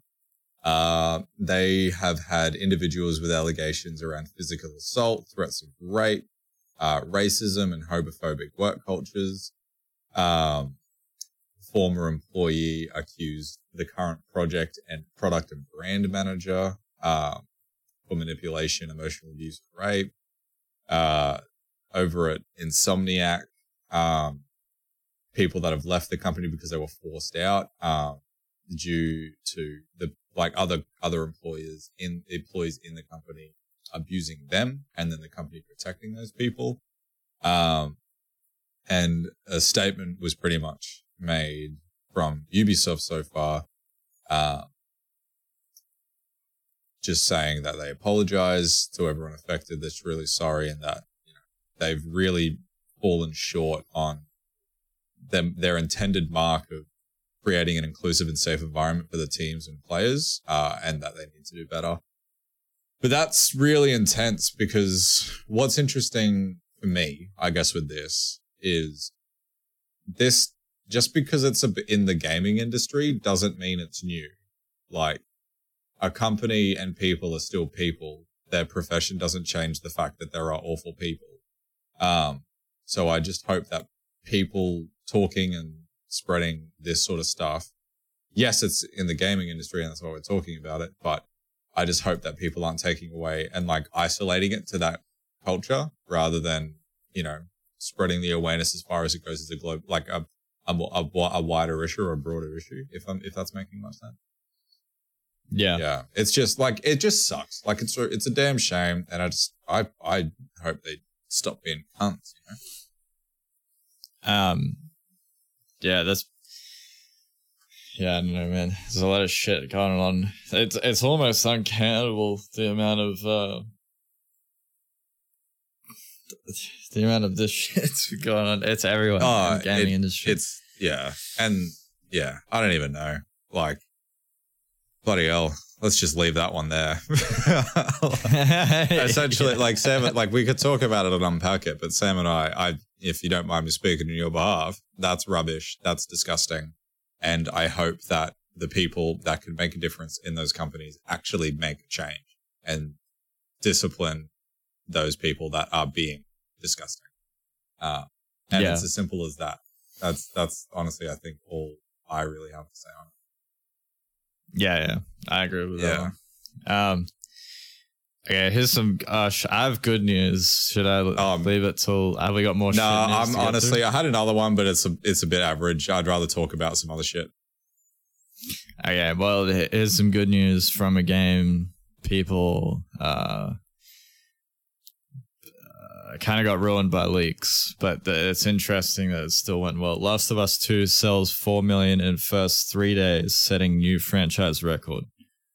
they have had individuals with allegations around physical assault, threats of rape, racism and homophobic work cultures. Former employee accused the current project and product and brand manager for manipulation, emotional abuse, and rape. Over at Insomniac, people that have left the company because they were forced out due to the other employees in the company abusing them, and then the company protecting those people. And a statement was pretty much made from Ubisoft so far, just saying that they apologize to everyone affected, that's really sorry, and that, you know, they've really fallen short on their intended mark of creating an inclusive and safe environment for the teams and players, and that they need to do better. But that's really intense, because what's interesting for me, I guess, with this is this. Just because it's in the gaming industry doesn't mean it's new. Like, a company and people are still people. Their profession doesn't change the fact that there are awful people. So I just hope that people talking and spreading this sort of stuff, yes, it's in the gaming industry and that's why we're talking about it, but I just hope that people aren't taking away and like isolating it to that culture, rather than, you know, spreading the awareness as far as it goes as a global, like a wider issue or a broader issue, if that's making much sense. Yeah. It's just like, it just sucks. Like, it's a damn shame, and I hope they stop being cunts, you know. Yeah, that's Yeah, I don't know, man. There's a lot of shit going on. It's almost uncountable the amount of this shit's going on. It's everywhere in the gaming industry. It's I don't even know. Like, bloody hell. Let's just leave that one there. Essentially, like Sam, like we could talk about it and unpack it, but Sam and I, if you don't mind me speaking on your behalf, that's rubbish. That's disgusting. And I hope that the people that can make a difference in those companies actually make a change and discipline those people that are being disgusting. It's as simple as that. That's honestly, I think, all I really have to say on it. Yeah, I agree with that. Okay, here's some. I have good news. Should I leave it till? Have we got more? No, I'm honestly. I had another one, but it's a bit average. I'd rather talk about some other shit. Okay, well, here's some good news from a game people kind of got ruined by leaks, but it's interesting that it still went well. Last of Us 2 sells 4 million in first 3 days, setting new franchise record.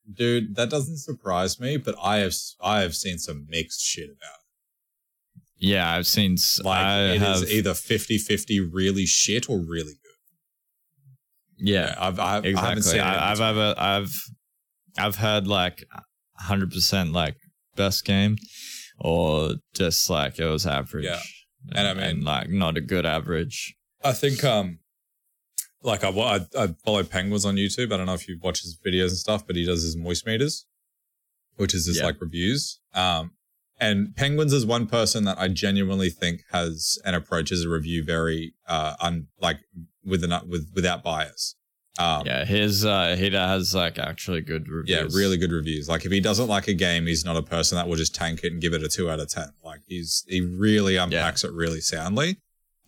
Dude, that doesn't surprise me, but I have seen some mixed shit about it. Yeah, I've seen... It is either 50-50 really shit or really good. Yeah, I haven't seen it. I've heard like 100% like best game or just like it was average. Yeah. And like not a good average. I think... Like, I follow Penguins on YouTube. I don't know if you watch his videos and stuff, but he does his moist meters, which is his like reviews. And Penguins is one person that I genuinely think has and approaches a review very without bias. He has like actually good reviews. Yeah, really good reviews. Like if he doesn't like a game, he's not a person that will just tank it and give it a 2 out of 10. Like he really unpacks it really soundly.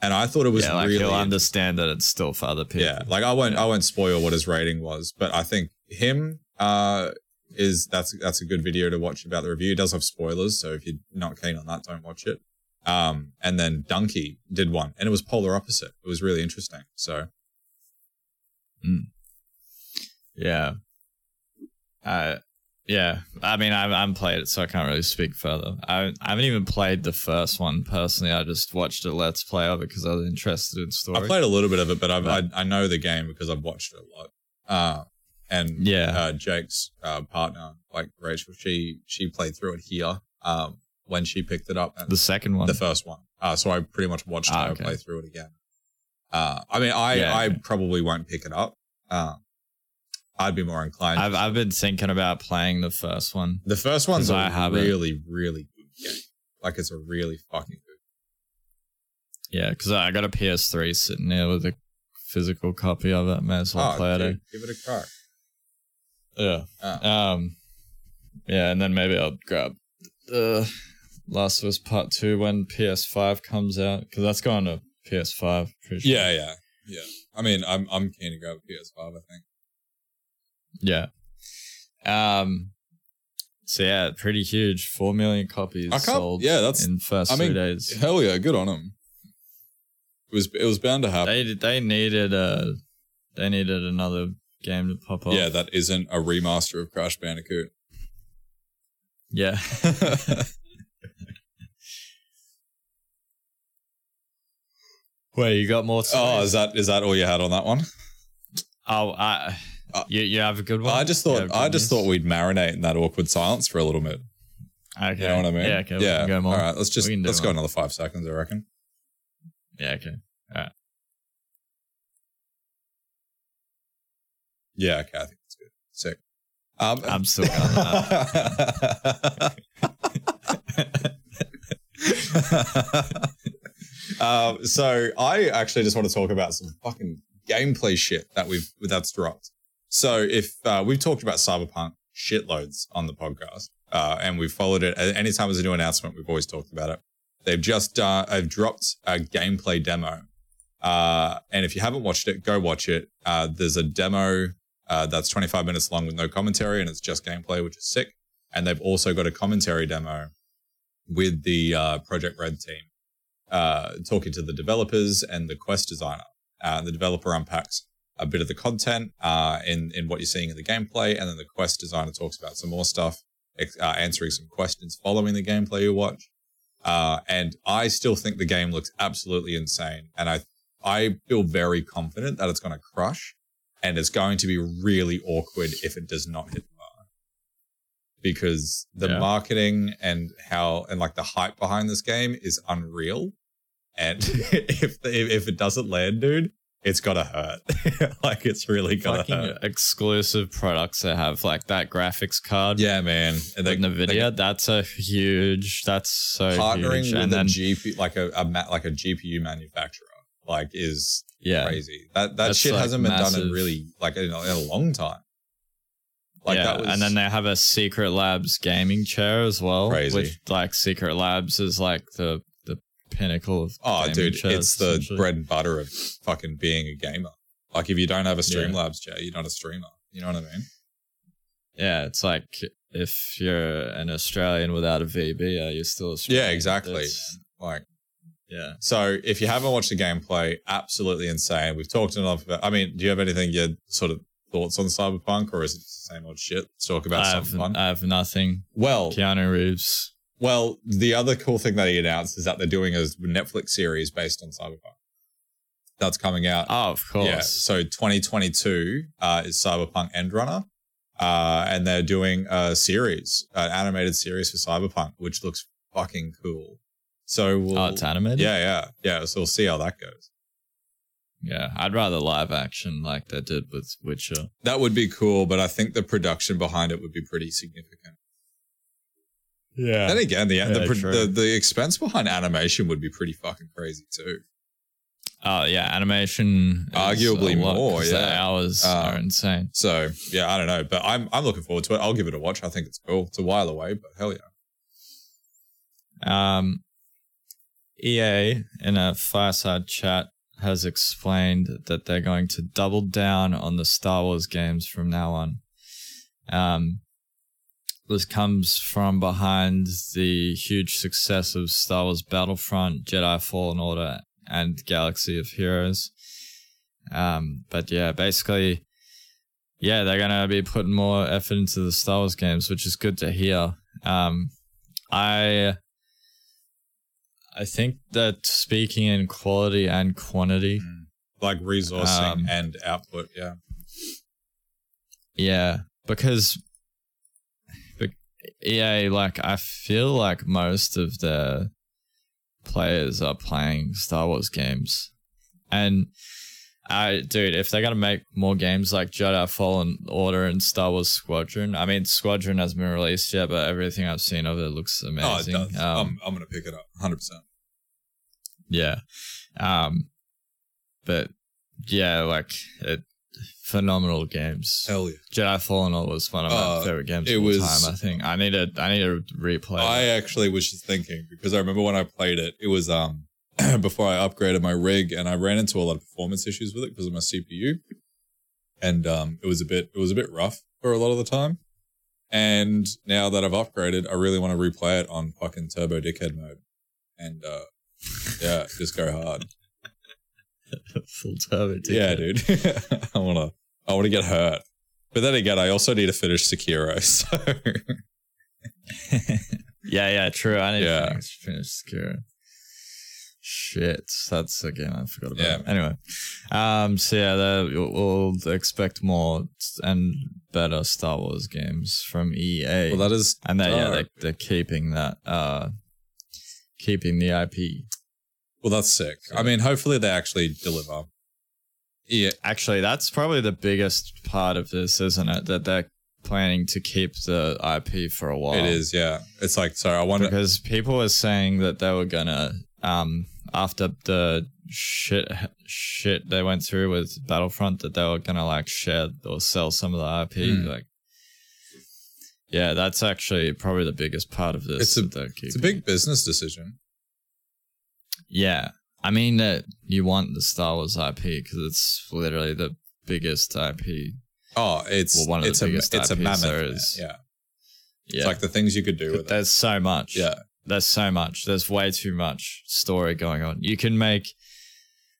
And I thought it was really... he'll understand that it's still for other people. Yeah, like I won't spoil what his rating was, but I think him that's a good video to watch about the review. It does have spoilers, so if you're not keen on that, don't watch it. And then Dunkey did one, and it was polar opposite. It was really interesting. So, yeah. I mean, I haven't played it, so I can't really speak further. I haven't even played the first one personally. I just watched a Let's Play of it because I was interested in story. I played a little bit of it, but I know the game because I've watched it a lot. Jake's partner, like Rachel, she played through it here when she picked it up. The second one? The first one. So I pretty much watched her play through it again. I probably won't pick it up. I'd be more inclined. I've been thinking about playing the first one. The first one's a really, really good game. Like, it's a really fucking good game. Yeah, because I got a PS3 sitting there with a physical copy of it. May as well play it. Give it a try. Yeah. And then maybe I'll grab Last of Us Part 2 when PS5 comes out. Because that's going to PS5. Pretty sure. Yeah. I mean, I'm keen to go with PS5, I think. Yeah. So yeah, pretty huge. 4 million copies sold. Yeah, that's in first 3 days. Hell yeah, good on them. It was bound to happen. They needed another game to pop up. Yeah, that isn't a remaster of Crash Bandicoot. Yeah. Wait, you got more? Is that all you had on that one? You have a good one. I just thought we'd marinate in that awkward silence for a little bit. Okay. You know what I mean? Yeah, okay. Yeah. We can go more. All right. Let's go another 5 seconds, I reckon. Yeah, okay. All right. Yeah, okay. I think that's good. Sick. I'm still going on that. So I actually just want to talk about some fucking gameplay shit that's dropped. So if we've talked about Cyberpunk shitloads on the podcast, and we've followed it. Anytime there's a new announcement, we've always talked about it. They've just dropped a gameplay demo. And if you haven't watched it, go watch it. There's a demo that's 25 minutes long with no commentary, and it's just gameplay, which is sick. And they've also got a commentary demo with the Project Red team talking to the developers and the quest designer. The developer unpacks a bit of the content in what you're seeing in the gameplay, and then the quest designer talks about some more stuff, answering some questions following the gameplay you watch. And I still think the game looks absolutely insane, and I feel very confident that it's going to crush, and it's going to be really awkward if it does not hit the mark, because the marketing and how and like the hype behind this game is unreal. And if it doesn't land, dude, it's gotta hurt. Like, it's really gotta hurt. Exclusive products that have like that graphics card. Yeah, man. And the NVIDIA, that's a huge. That's so partnering huge. With and a then, GPU, like a GPU manufacturer, like is crazy. That shit like hasn't been massive. Done in really like in a long time. Like that was, and then they have a Secret Labs gaming chair as well. Crazy. Which, like, Secret Labs is like the pinnacle of dude, chairs, it's the bread and butter of fucking being a gamer. Like, if you don't have a Streamlabs chair, you're not a streamer. You know what I mean? Yeah, it's like if you're an Australian without a VB, are you still Australian? Yeah, exactly. So if you haven't watched the gameplay, absolutely insane. We've talked enough about. I mean, do you have anything your sort of thoughts on Cyberpunk, or is it just the same old shit? Let's talk about something fun. I have nothing. Well, Keanu Reeves. Well, the other cool thing that he announced is that they're doing a Netflix series based on Cyberpunk. That's coming out. Oh, of course. Yeah. So 2022 is Cyberpunk Endrunner, and they're doing a series, an animated series for Cyberpunk, which looks fucking cool. So it's animated? Yeah. So we'll see how that goes. Yeah, I'd rather live action like they did with Witcher. That would be cool, but I think the production behind it would be pretty significant. Yeah. Then again, the expense behind animation would be pretty fucking crazy too. Oh yeah, animation arguably more. Yeah, the hours are insane. So yeah, I don't know, but I'm looking forward to it. I'll give it a watch. I think it's cool. It's a while away, but hell yeah. EA in a fireside chat has explained that they're going to double down on the Star Wars games from now on. This comes from behind the huge success of Star Wars Battlefront, Jedi Fallen Order, and Galaxy of Heroes. But yeah, basically, yeah, they're going to be putting more effort into the Star Wars games, which is good to hear. I think that speaking in quality and quantity. Like resourcing and output, yeah. Yeah, because EA, like, I feel like most of the players are playing Star Wars games. And, dude, if they're going to make more games like Jedi Fallen Order and Star Wars Squadron, I mean, Squadron hasn't been released yet, but everything I've seen of it looks amazing. Oh, it does. I'm going to pick it up, 100%. Yeah. But, yeah, like, phenomenal games. Hell yeah. Jedi Fallen Order was one of my favorite games of all time, I think. I need to replay it. I actually was just thinking, because I remember when I played it, it was before I upgraded my rig, and I ran into a lot of performance issues with it because of my CPU. And it was a bit rough for a lot of the time. And now that I've upgraded, I really want to replay it on fucking turbo dickhead mode. And yeah, just go hard. Full turbo dickhead. Yeah, dude. I wanna get hurt. But then again, I also need to finish Sekiro, so yeah, true. I need to finish Sekiro. Shit, that's a game I forgot about. Yeah. Anyway. So yeah, we'll expect more and better Star Wars games from EA. Well, that is they're keeping that keeping the IP. Well, that's sick. I mean, hopefully they actually deliver. Yeah, actually, that's probably the biggest part of this, isn't it? That they're planning to keep the IP for a while. It is, yeah. It's like, sorry, I wonder because people were saying that they were gonna after the shit they went through with Battlefront, that they were gonna like share or sell some of the IP. Like, yeah, that's actually probably the biggest part of this. It's a big business decision. Yeah, I mean that you want the Star Wars IP because it's literally the biggest IP. Oh, it's one of the biggest IPs a mammoth. There is. Yeah. It's like the things you could do with it. There's so much. Yeah, there's so much. There's way too much story going on. You can make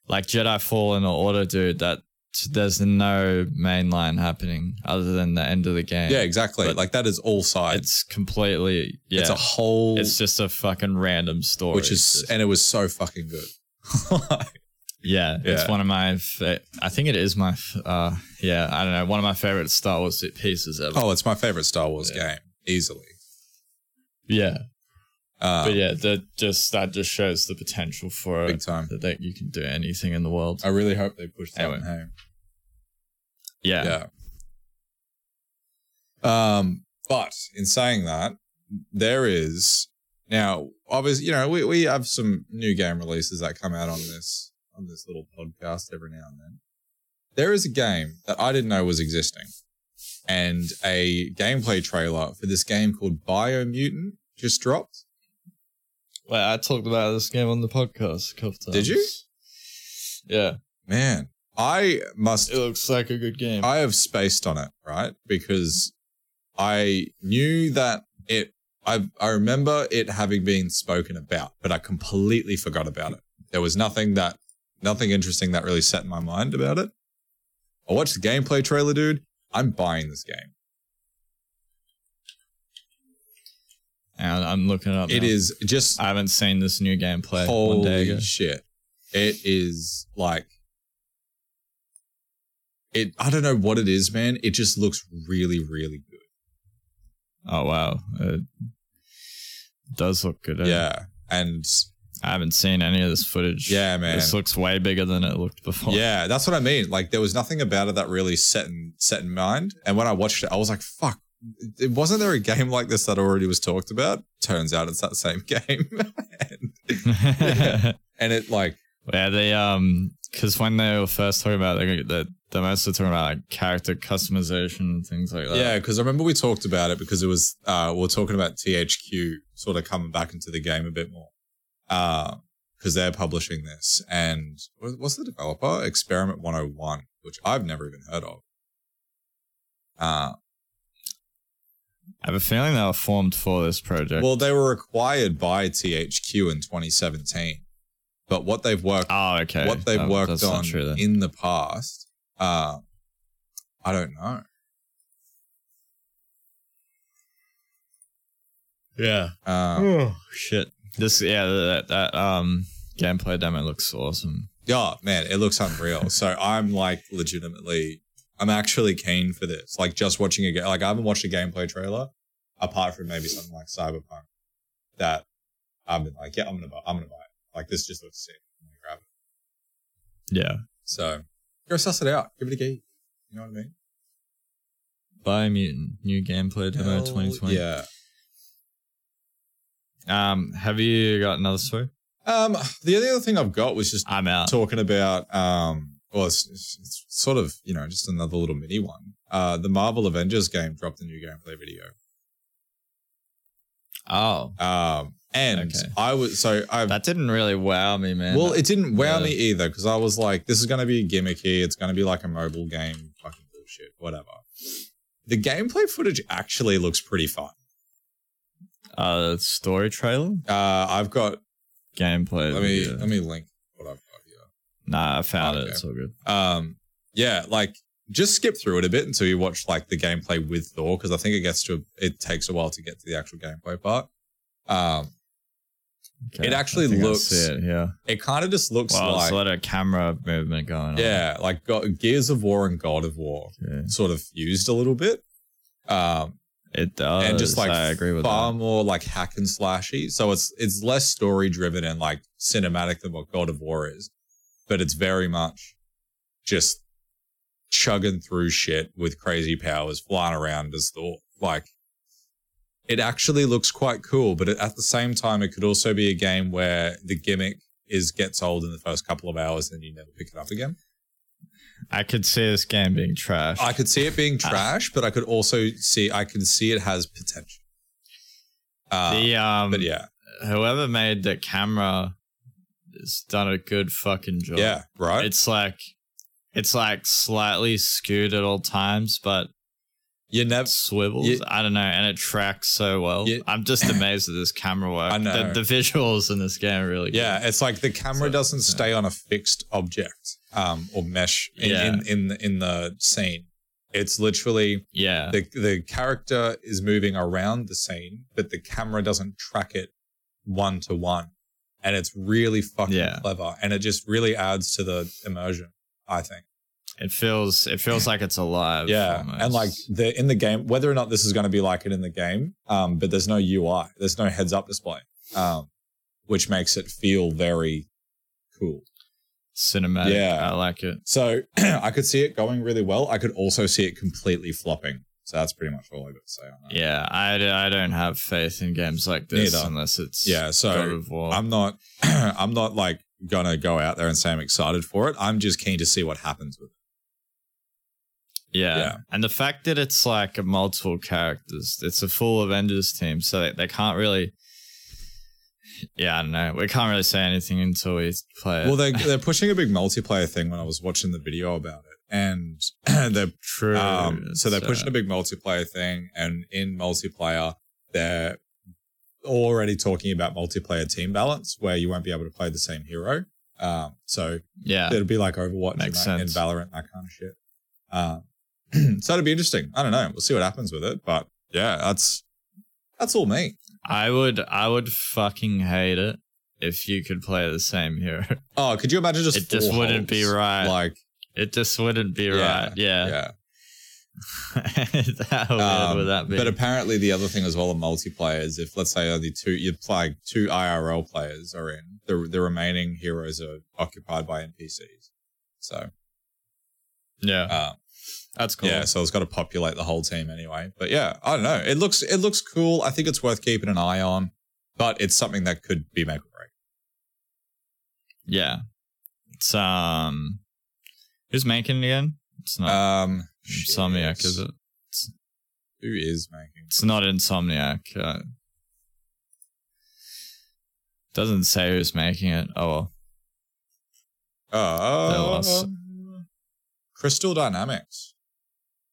like Jedi Fallen Order, dude. That there's no mainline happening other than the end of the game. Yeah, exactly. But like that is all sides. It's completely, yeah. It's a whole. It's just a fucking random story. Which is, just, and it was so fucking good. Yeah, yeah, it's one of my, I think it is my, yeah, I don't know, one of my favorite Star Wars pieces ever. Oh, it's my favorite Star Wars game, easily. Yeah. But yeah, that just shows the potential for big time. That you can do anything in the world. I really hope they push that one home. Yeah. Yeah. But in saying that, there is now obviously, you know, we have some new game releases that come out on this little podcast every now and then. There is a game that I didn't know was existing, and a gameplay trailer for this game called Biomutant just dropped. Wait, I talked about this game on the podcast a couple times. Did you? Yeah. Man, it looks like a good game. I have spaced on it, right? Because I knew that I remember it having been spoken about, but I completely forgot about it. There was nothing interesting that really set in my mind about it. I watched the gameplay trailer, dude. I'm buying this game. And I'm looking it up. It is just. I haven't seen this new gameplay. Holy shit! It is like it. I don't know what it is, man. It just looks really, really good. Oh wow! It does look good. Yeah, and I haven't seen any of this footage. Yeah, man. This looks way bigger than it looked before. Yeah, that's what I mean. Like there was nothing about it that really set in mind. And when I watched it, I was like, "Fuck." Wasn't there a game like this that already was talked about? Turns out it's that same game. And it like... Yeah, they... Because when they were first talking about it, they mostly talking about like character customization and things like that. Yeah, because I remember we talked about it because it was... we were talking about THQ sort of coming back into the game a bit more. Because they're publishing this. And what's the developer? Experiment 101, which I've never even heard of. I have a feeling they were formed for this project. Well, they were acquired by THQ in 2017, but what they've worked worked on true, in the past, I don't know. Yeah. Oh shit! This that gameplay demo looks awesome. Yeah, man, it looks unreal. So I'm like legitimately. I'm actually keen for this. Like just watching a game, like I haven't watched a gameplay trailer apart from maybe something like Cyberpunk that I've been like, yeah, I'm gonna buy it. Like this just looks sick. I'm gonna grab it. Yeah. So go suss it out. Give it a key. You know what I mean? Biomutant, new gameplay demo 2020. Yeah. Have you got another story? The other thing I've got was just I'm out talking about well, it's sort of, you know, just another little mini one. The Marvel Avengers game dropped a new gameplay video. Oh. That didn't really wow me, man. Well, it didn't wow me either because I was like, this is going to be gimmicky. It's going to be like a mobile game, fucking bullshit, whatever. The gameplay footage actually looks pretty fun. Story trailer? I've got... Gameplay. Let me link. Nah, I found it. It's all good. Yeah, like just skip through it a bit until you watch like the gameplay with Thor because I think it takes a while to get to the actual gameplay part. Okay, it actually looks. It, yeah. It kind of just looks like a lot of camera movement going on. Yeah, like Gears of War and God of War sort of fused a little bit. It does, and just like I agree with far that. More like hack and slashy. So it's less story driven and like cinematic than what God of War is. But it's very much just chugging through shit with crazy powers, flying around as Thor. Like, it actually looks quite cool, but at the same time, it could also be a game where the gimmick gets old in the first couple of hours and you never pick it up again. I could see this game being trash. I could see it being trash, but I could also see it has potential. But yeah. Whoever made the camera... It's done a good fucking job. Yeah, right. It's like slightly skewed at all times, but Your nav swivels. I don't know, and it tracks so well. I'm just amazed at this camera work. I know. The visuals in this game are really good. Yeah, it's like the camera doesn't stay on a fixed object or mesh in the scene. It's literally the character is moving around the scene, but the camera doesn't track it one to one. And it's really fucking clever. And it just really adds to the immersion, I think. It feels like it's alive. Yeah. Almost. And like in the game, whether or not this is going to be like it in the game, but there's no UI. There's no heads up display, which makes it feel very cool. Cinematic. Yeah. I like it. So I could see it going really well. I could also see it completely flopping. So that's pretty much all I got to say on that. Yeah, I don't have faith in games like this unless it's God of War. I'm not like gonna go out there and say I'm excited for it. I'm just keen to see what happens with it. Yeah. And the fact that it's like multiple characters, it's a full Avengers team, so they can't really. Yeah, I don't know. We can't really say anything until we play it. Well, they're pushing a big multiplayer thing when I was watching the video about it. And they're true. So they're pushing a big multiplayer thing, and in multiplayer, they're already talking about multiplayer team balance, where you won't be able to play the same hero. So it'll be like Overwatch and Valorant, that kind of shit. So it'll be interesting. I don't know. We'll see what happens with it, but yeah, that's all me. I would fucking hate it if you could play the same hero. Oh, could you imagine just? It just wouldn't be right. Like. It just wouldn't be right. Yeah. How weird would that be? But apparently the other thing as well in multiplayer is if, let's say, only two IRL players are in, the remaining heroes are occupied by NPCs. So. Yeah. That's cool. Yeah, so it's got to populate the whole team anyway. But yeah, I don't know. It looks cool. I think it's worth keeping an eye on, but it's something that could be make or break. Yeah. It's Who's making it again? It's not Insomniac, is it? Who is making it? It's not Insomniac. Doesn't say who's making it. Oh, well. Crystal Dynamics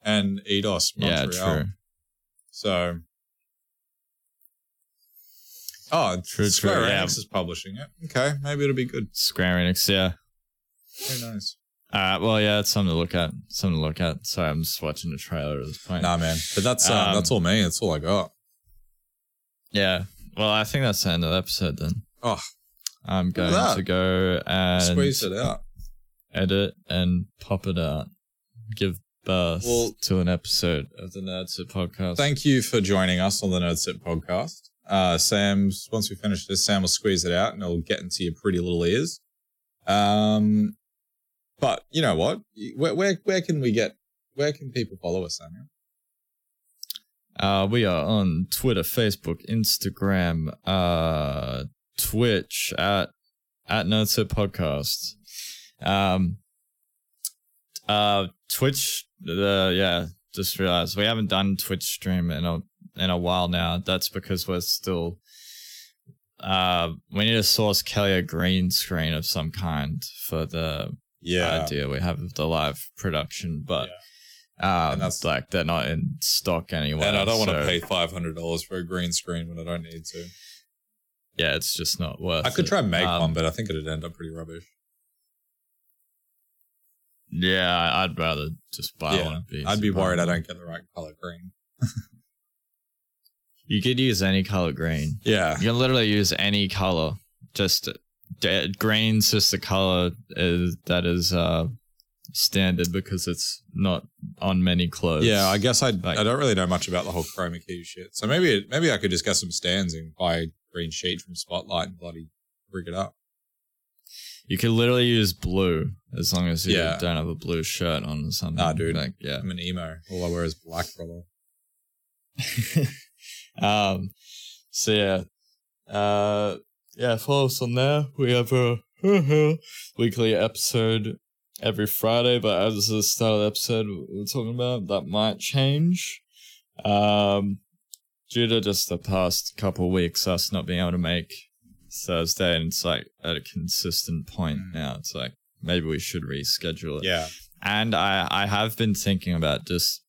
and Eidos Montreal. Yeah, true. So, Square Enix is publishing it. Okay, maybe it'll be good. Square Enix, yeah. Who knows? All right, well, yeah, it's something to look at. Sorry, I'm just watching the trailer at this point. Nah, man, but that's all me. That's all I got. Yeah, well, I think that's the end of the episode then. Oh, I'm going to go and squeeze it out, edit and pop it out, give birth to an episode of the Nerd Sip podcast. Thank you for joining us on the Nerd Sip podcast. Once we finish this, Sam will squeeze it out and it'll get into your pretty little ears. But you know what? Where can people follow us, Samuel? We are on Twitter, Facebook, Instagram, Twitch at Nerd Sip Podcast. Twitch. Just realized we haven't done Twitch stream in a while now. That's because we're still. We need to source Kelly a green screen of some kind for the. Idea we have of the live production, but that's like they're not in stock anywhere. And I don't want to pay $500 for a green screen when I don't need to. Yeah, it's just not worth it. I could try and make one, but I think it'd end up pretty rubbish. Yeah, I'd rather just buy one. I'd be worried I don't get the right color green. You could use any color green. Yeah. You can literally use any color, just... Green's just the color that is standard because it's not on many clothes. Yeah, I guess I don't really know much about the whole chroma key shit. So maybe I could just get some stands and buy a green sheet from Spotlight and bloody rig it up. You could literally use blue as long as you don't have a blue shirt on or something. Nah, dude. Like, I'm an emo. All I wear is black, brother. So yeah. Follow us on there. We have a weekly episode every Friday, but as the start of the episode we're talking about, that might change. Due to just the past couple of weeks, us not being able to make Thursday, and it's like at a consistent point now. It's like maybe we should reschedule it. Yeah. And I have been thinking about just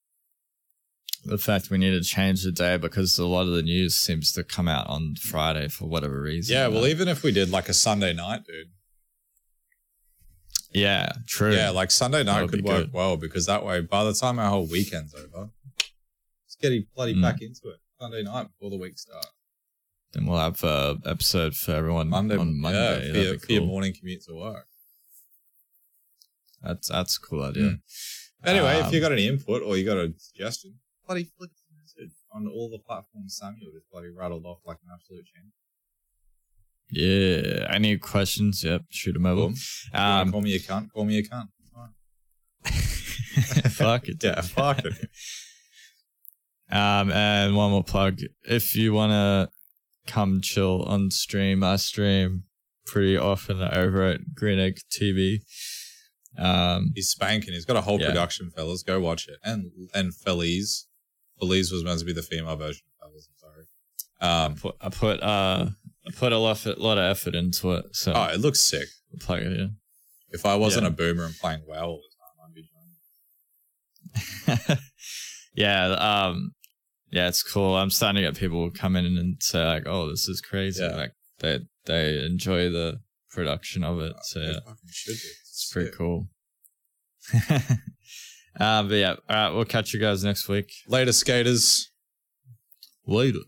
the fact we needed to change the day because a lot of the news seems to come out on Friday for whatever reason. Yeah, well, even if we did like a Sunday night, dude. Yeah, true. Yeah, like Sunday night could work well because that way, by the time our whole weekend's over, it's getting bloody back into it. Sunday night before the week starts. Then we'll have an episode for everyone on Monday. Yeah, for your morning commute to work. That's a cool idea. Anyway, if you got any input or you got a suggestion, bloody flick the message on all the platforms Samuel just bloody rattled off like an absolute champion. Yeah. Any questions? Yep. Shoot 'em over. Call me a cunt. Call me a cunt. All right. Fuck it. Yeah. Fuck it. And one more plug. If you want to come chill on stream, I stream pretty often over at Green Egg TV. He's spanking. He's got a whole production, fellas. Go watch it. And Feliz. Feliz was meant to be the female version of Fellas. I'm sorry. I put a lot of effort into it. So it looks sick. Plug it in. If I wasn't a boomer and playing WoW all the time, I'd be joining. Yeah, it's cool. I'm starting to get people come in and say like, "Oh, this is crazy!" Yeah. Like they enjoy the production of it. So yeah. It's pretty cool. But yeah, all right, we'll catch you guys next week. Later, skaters. Later.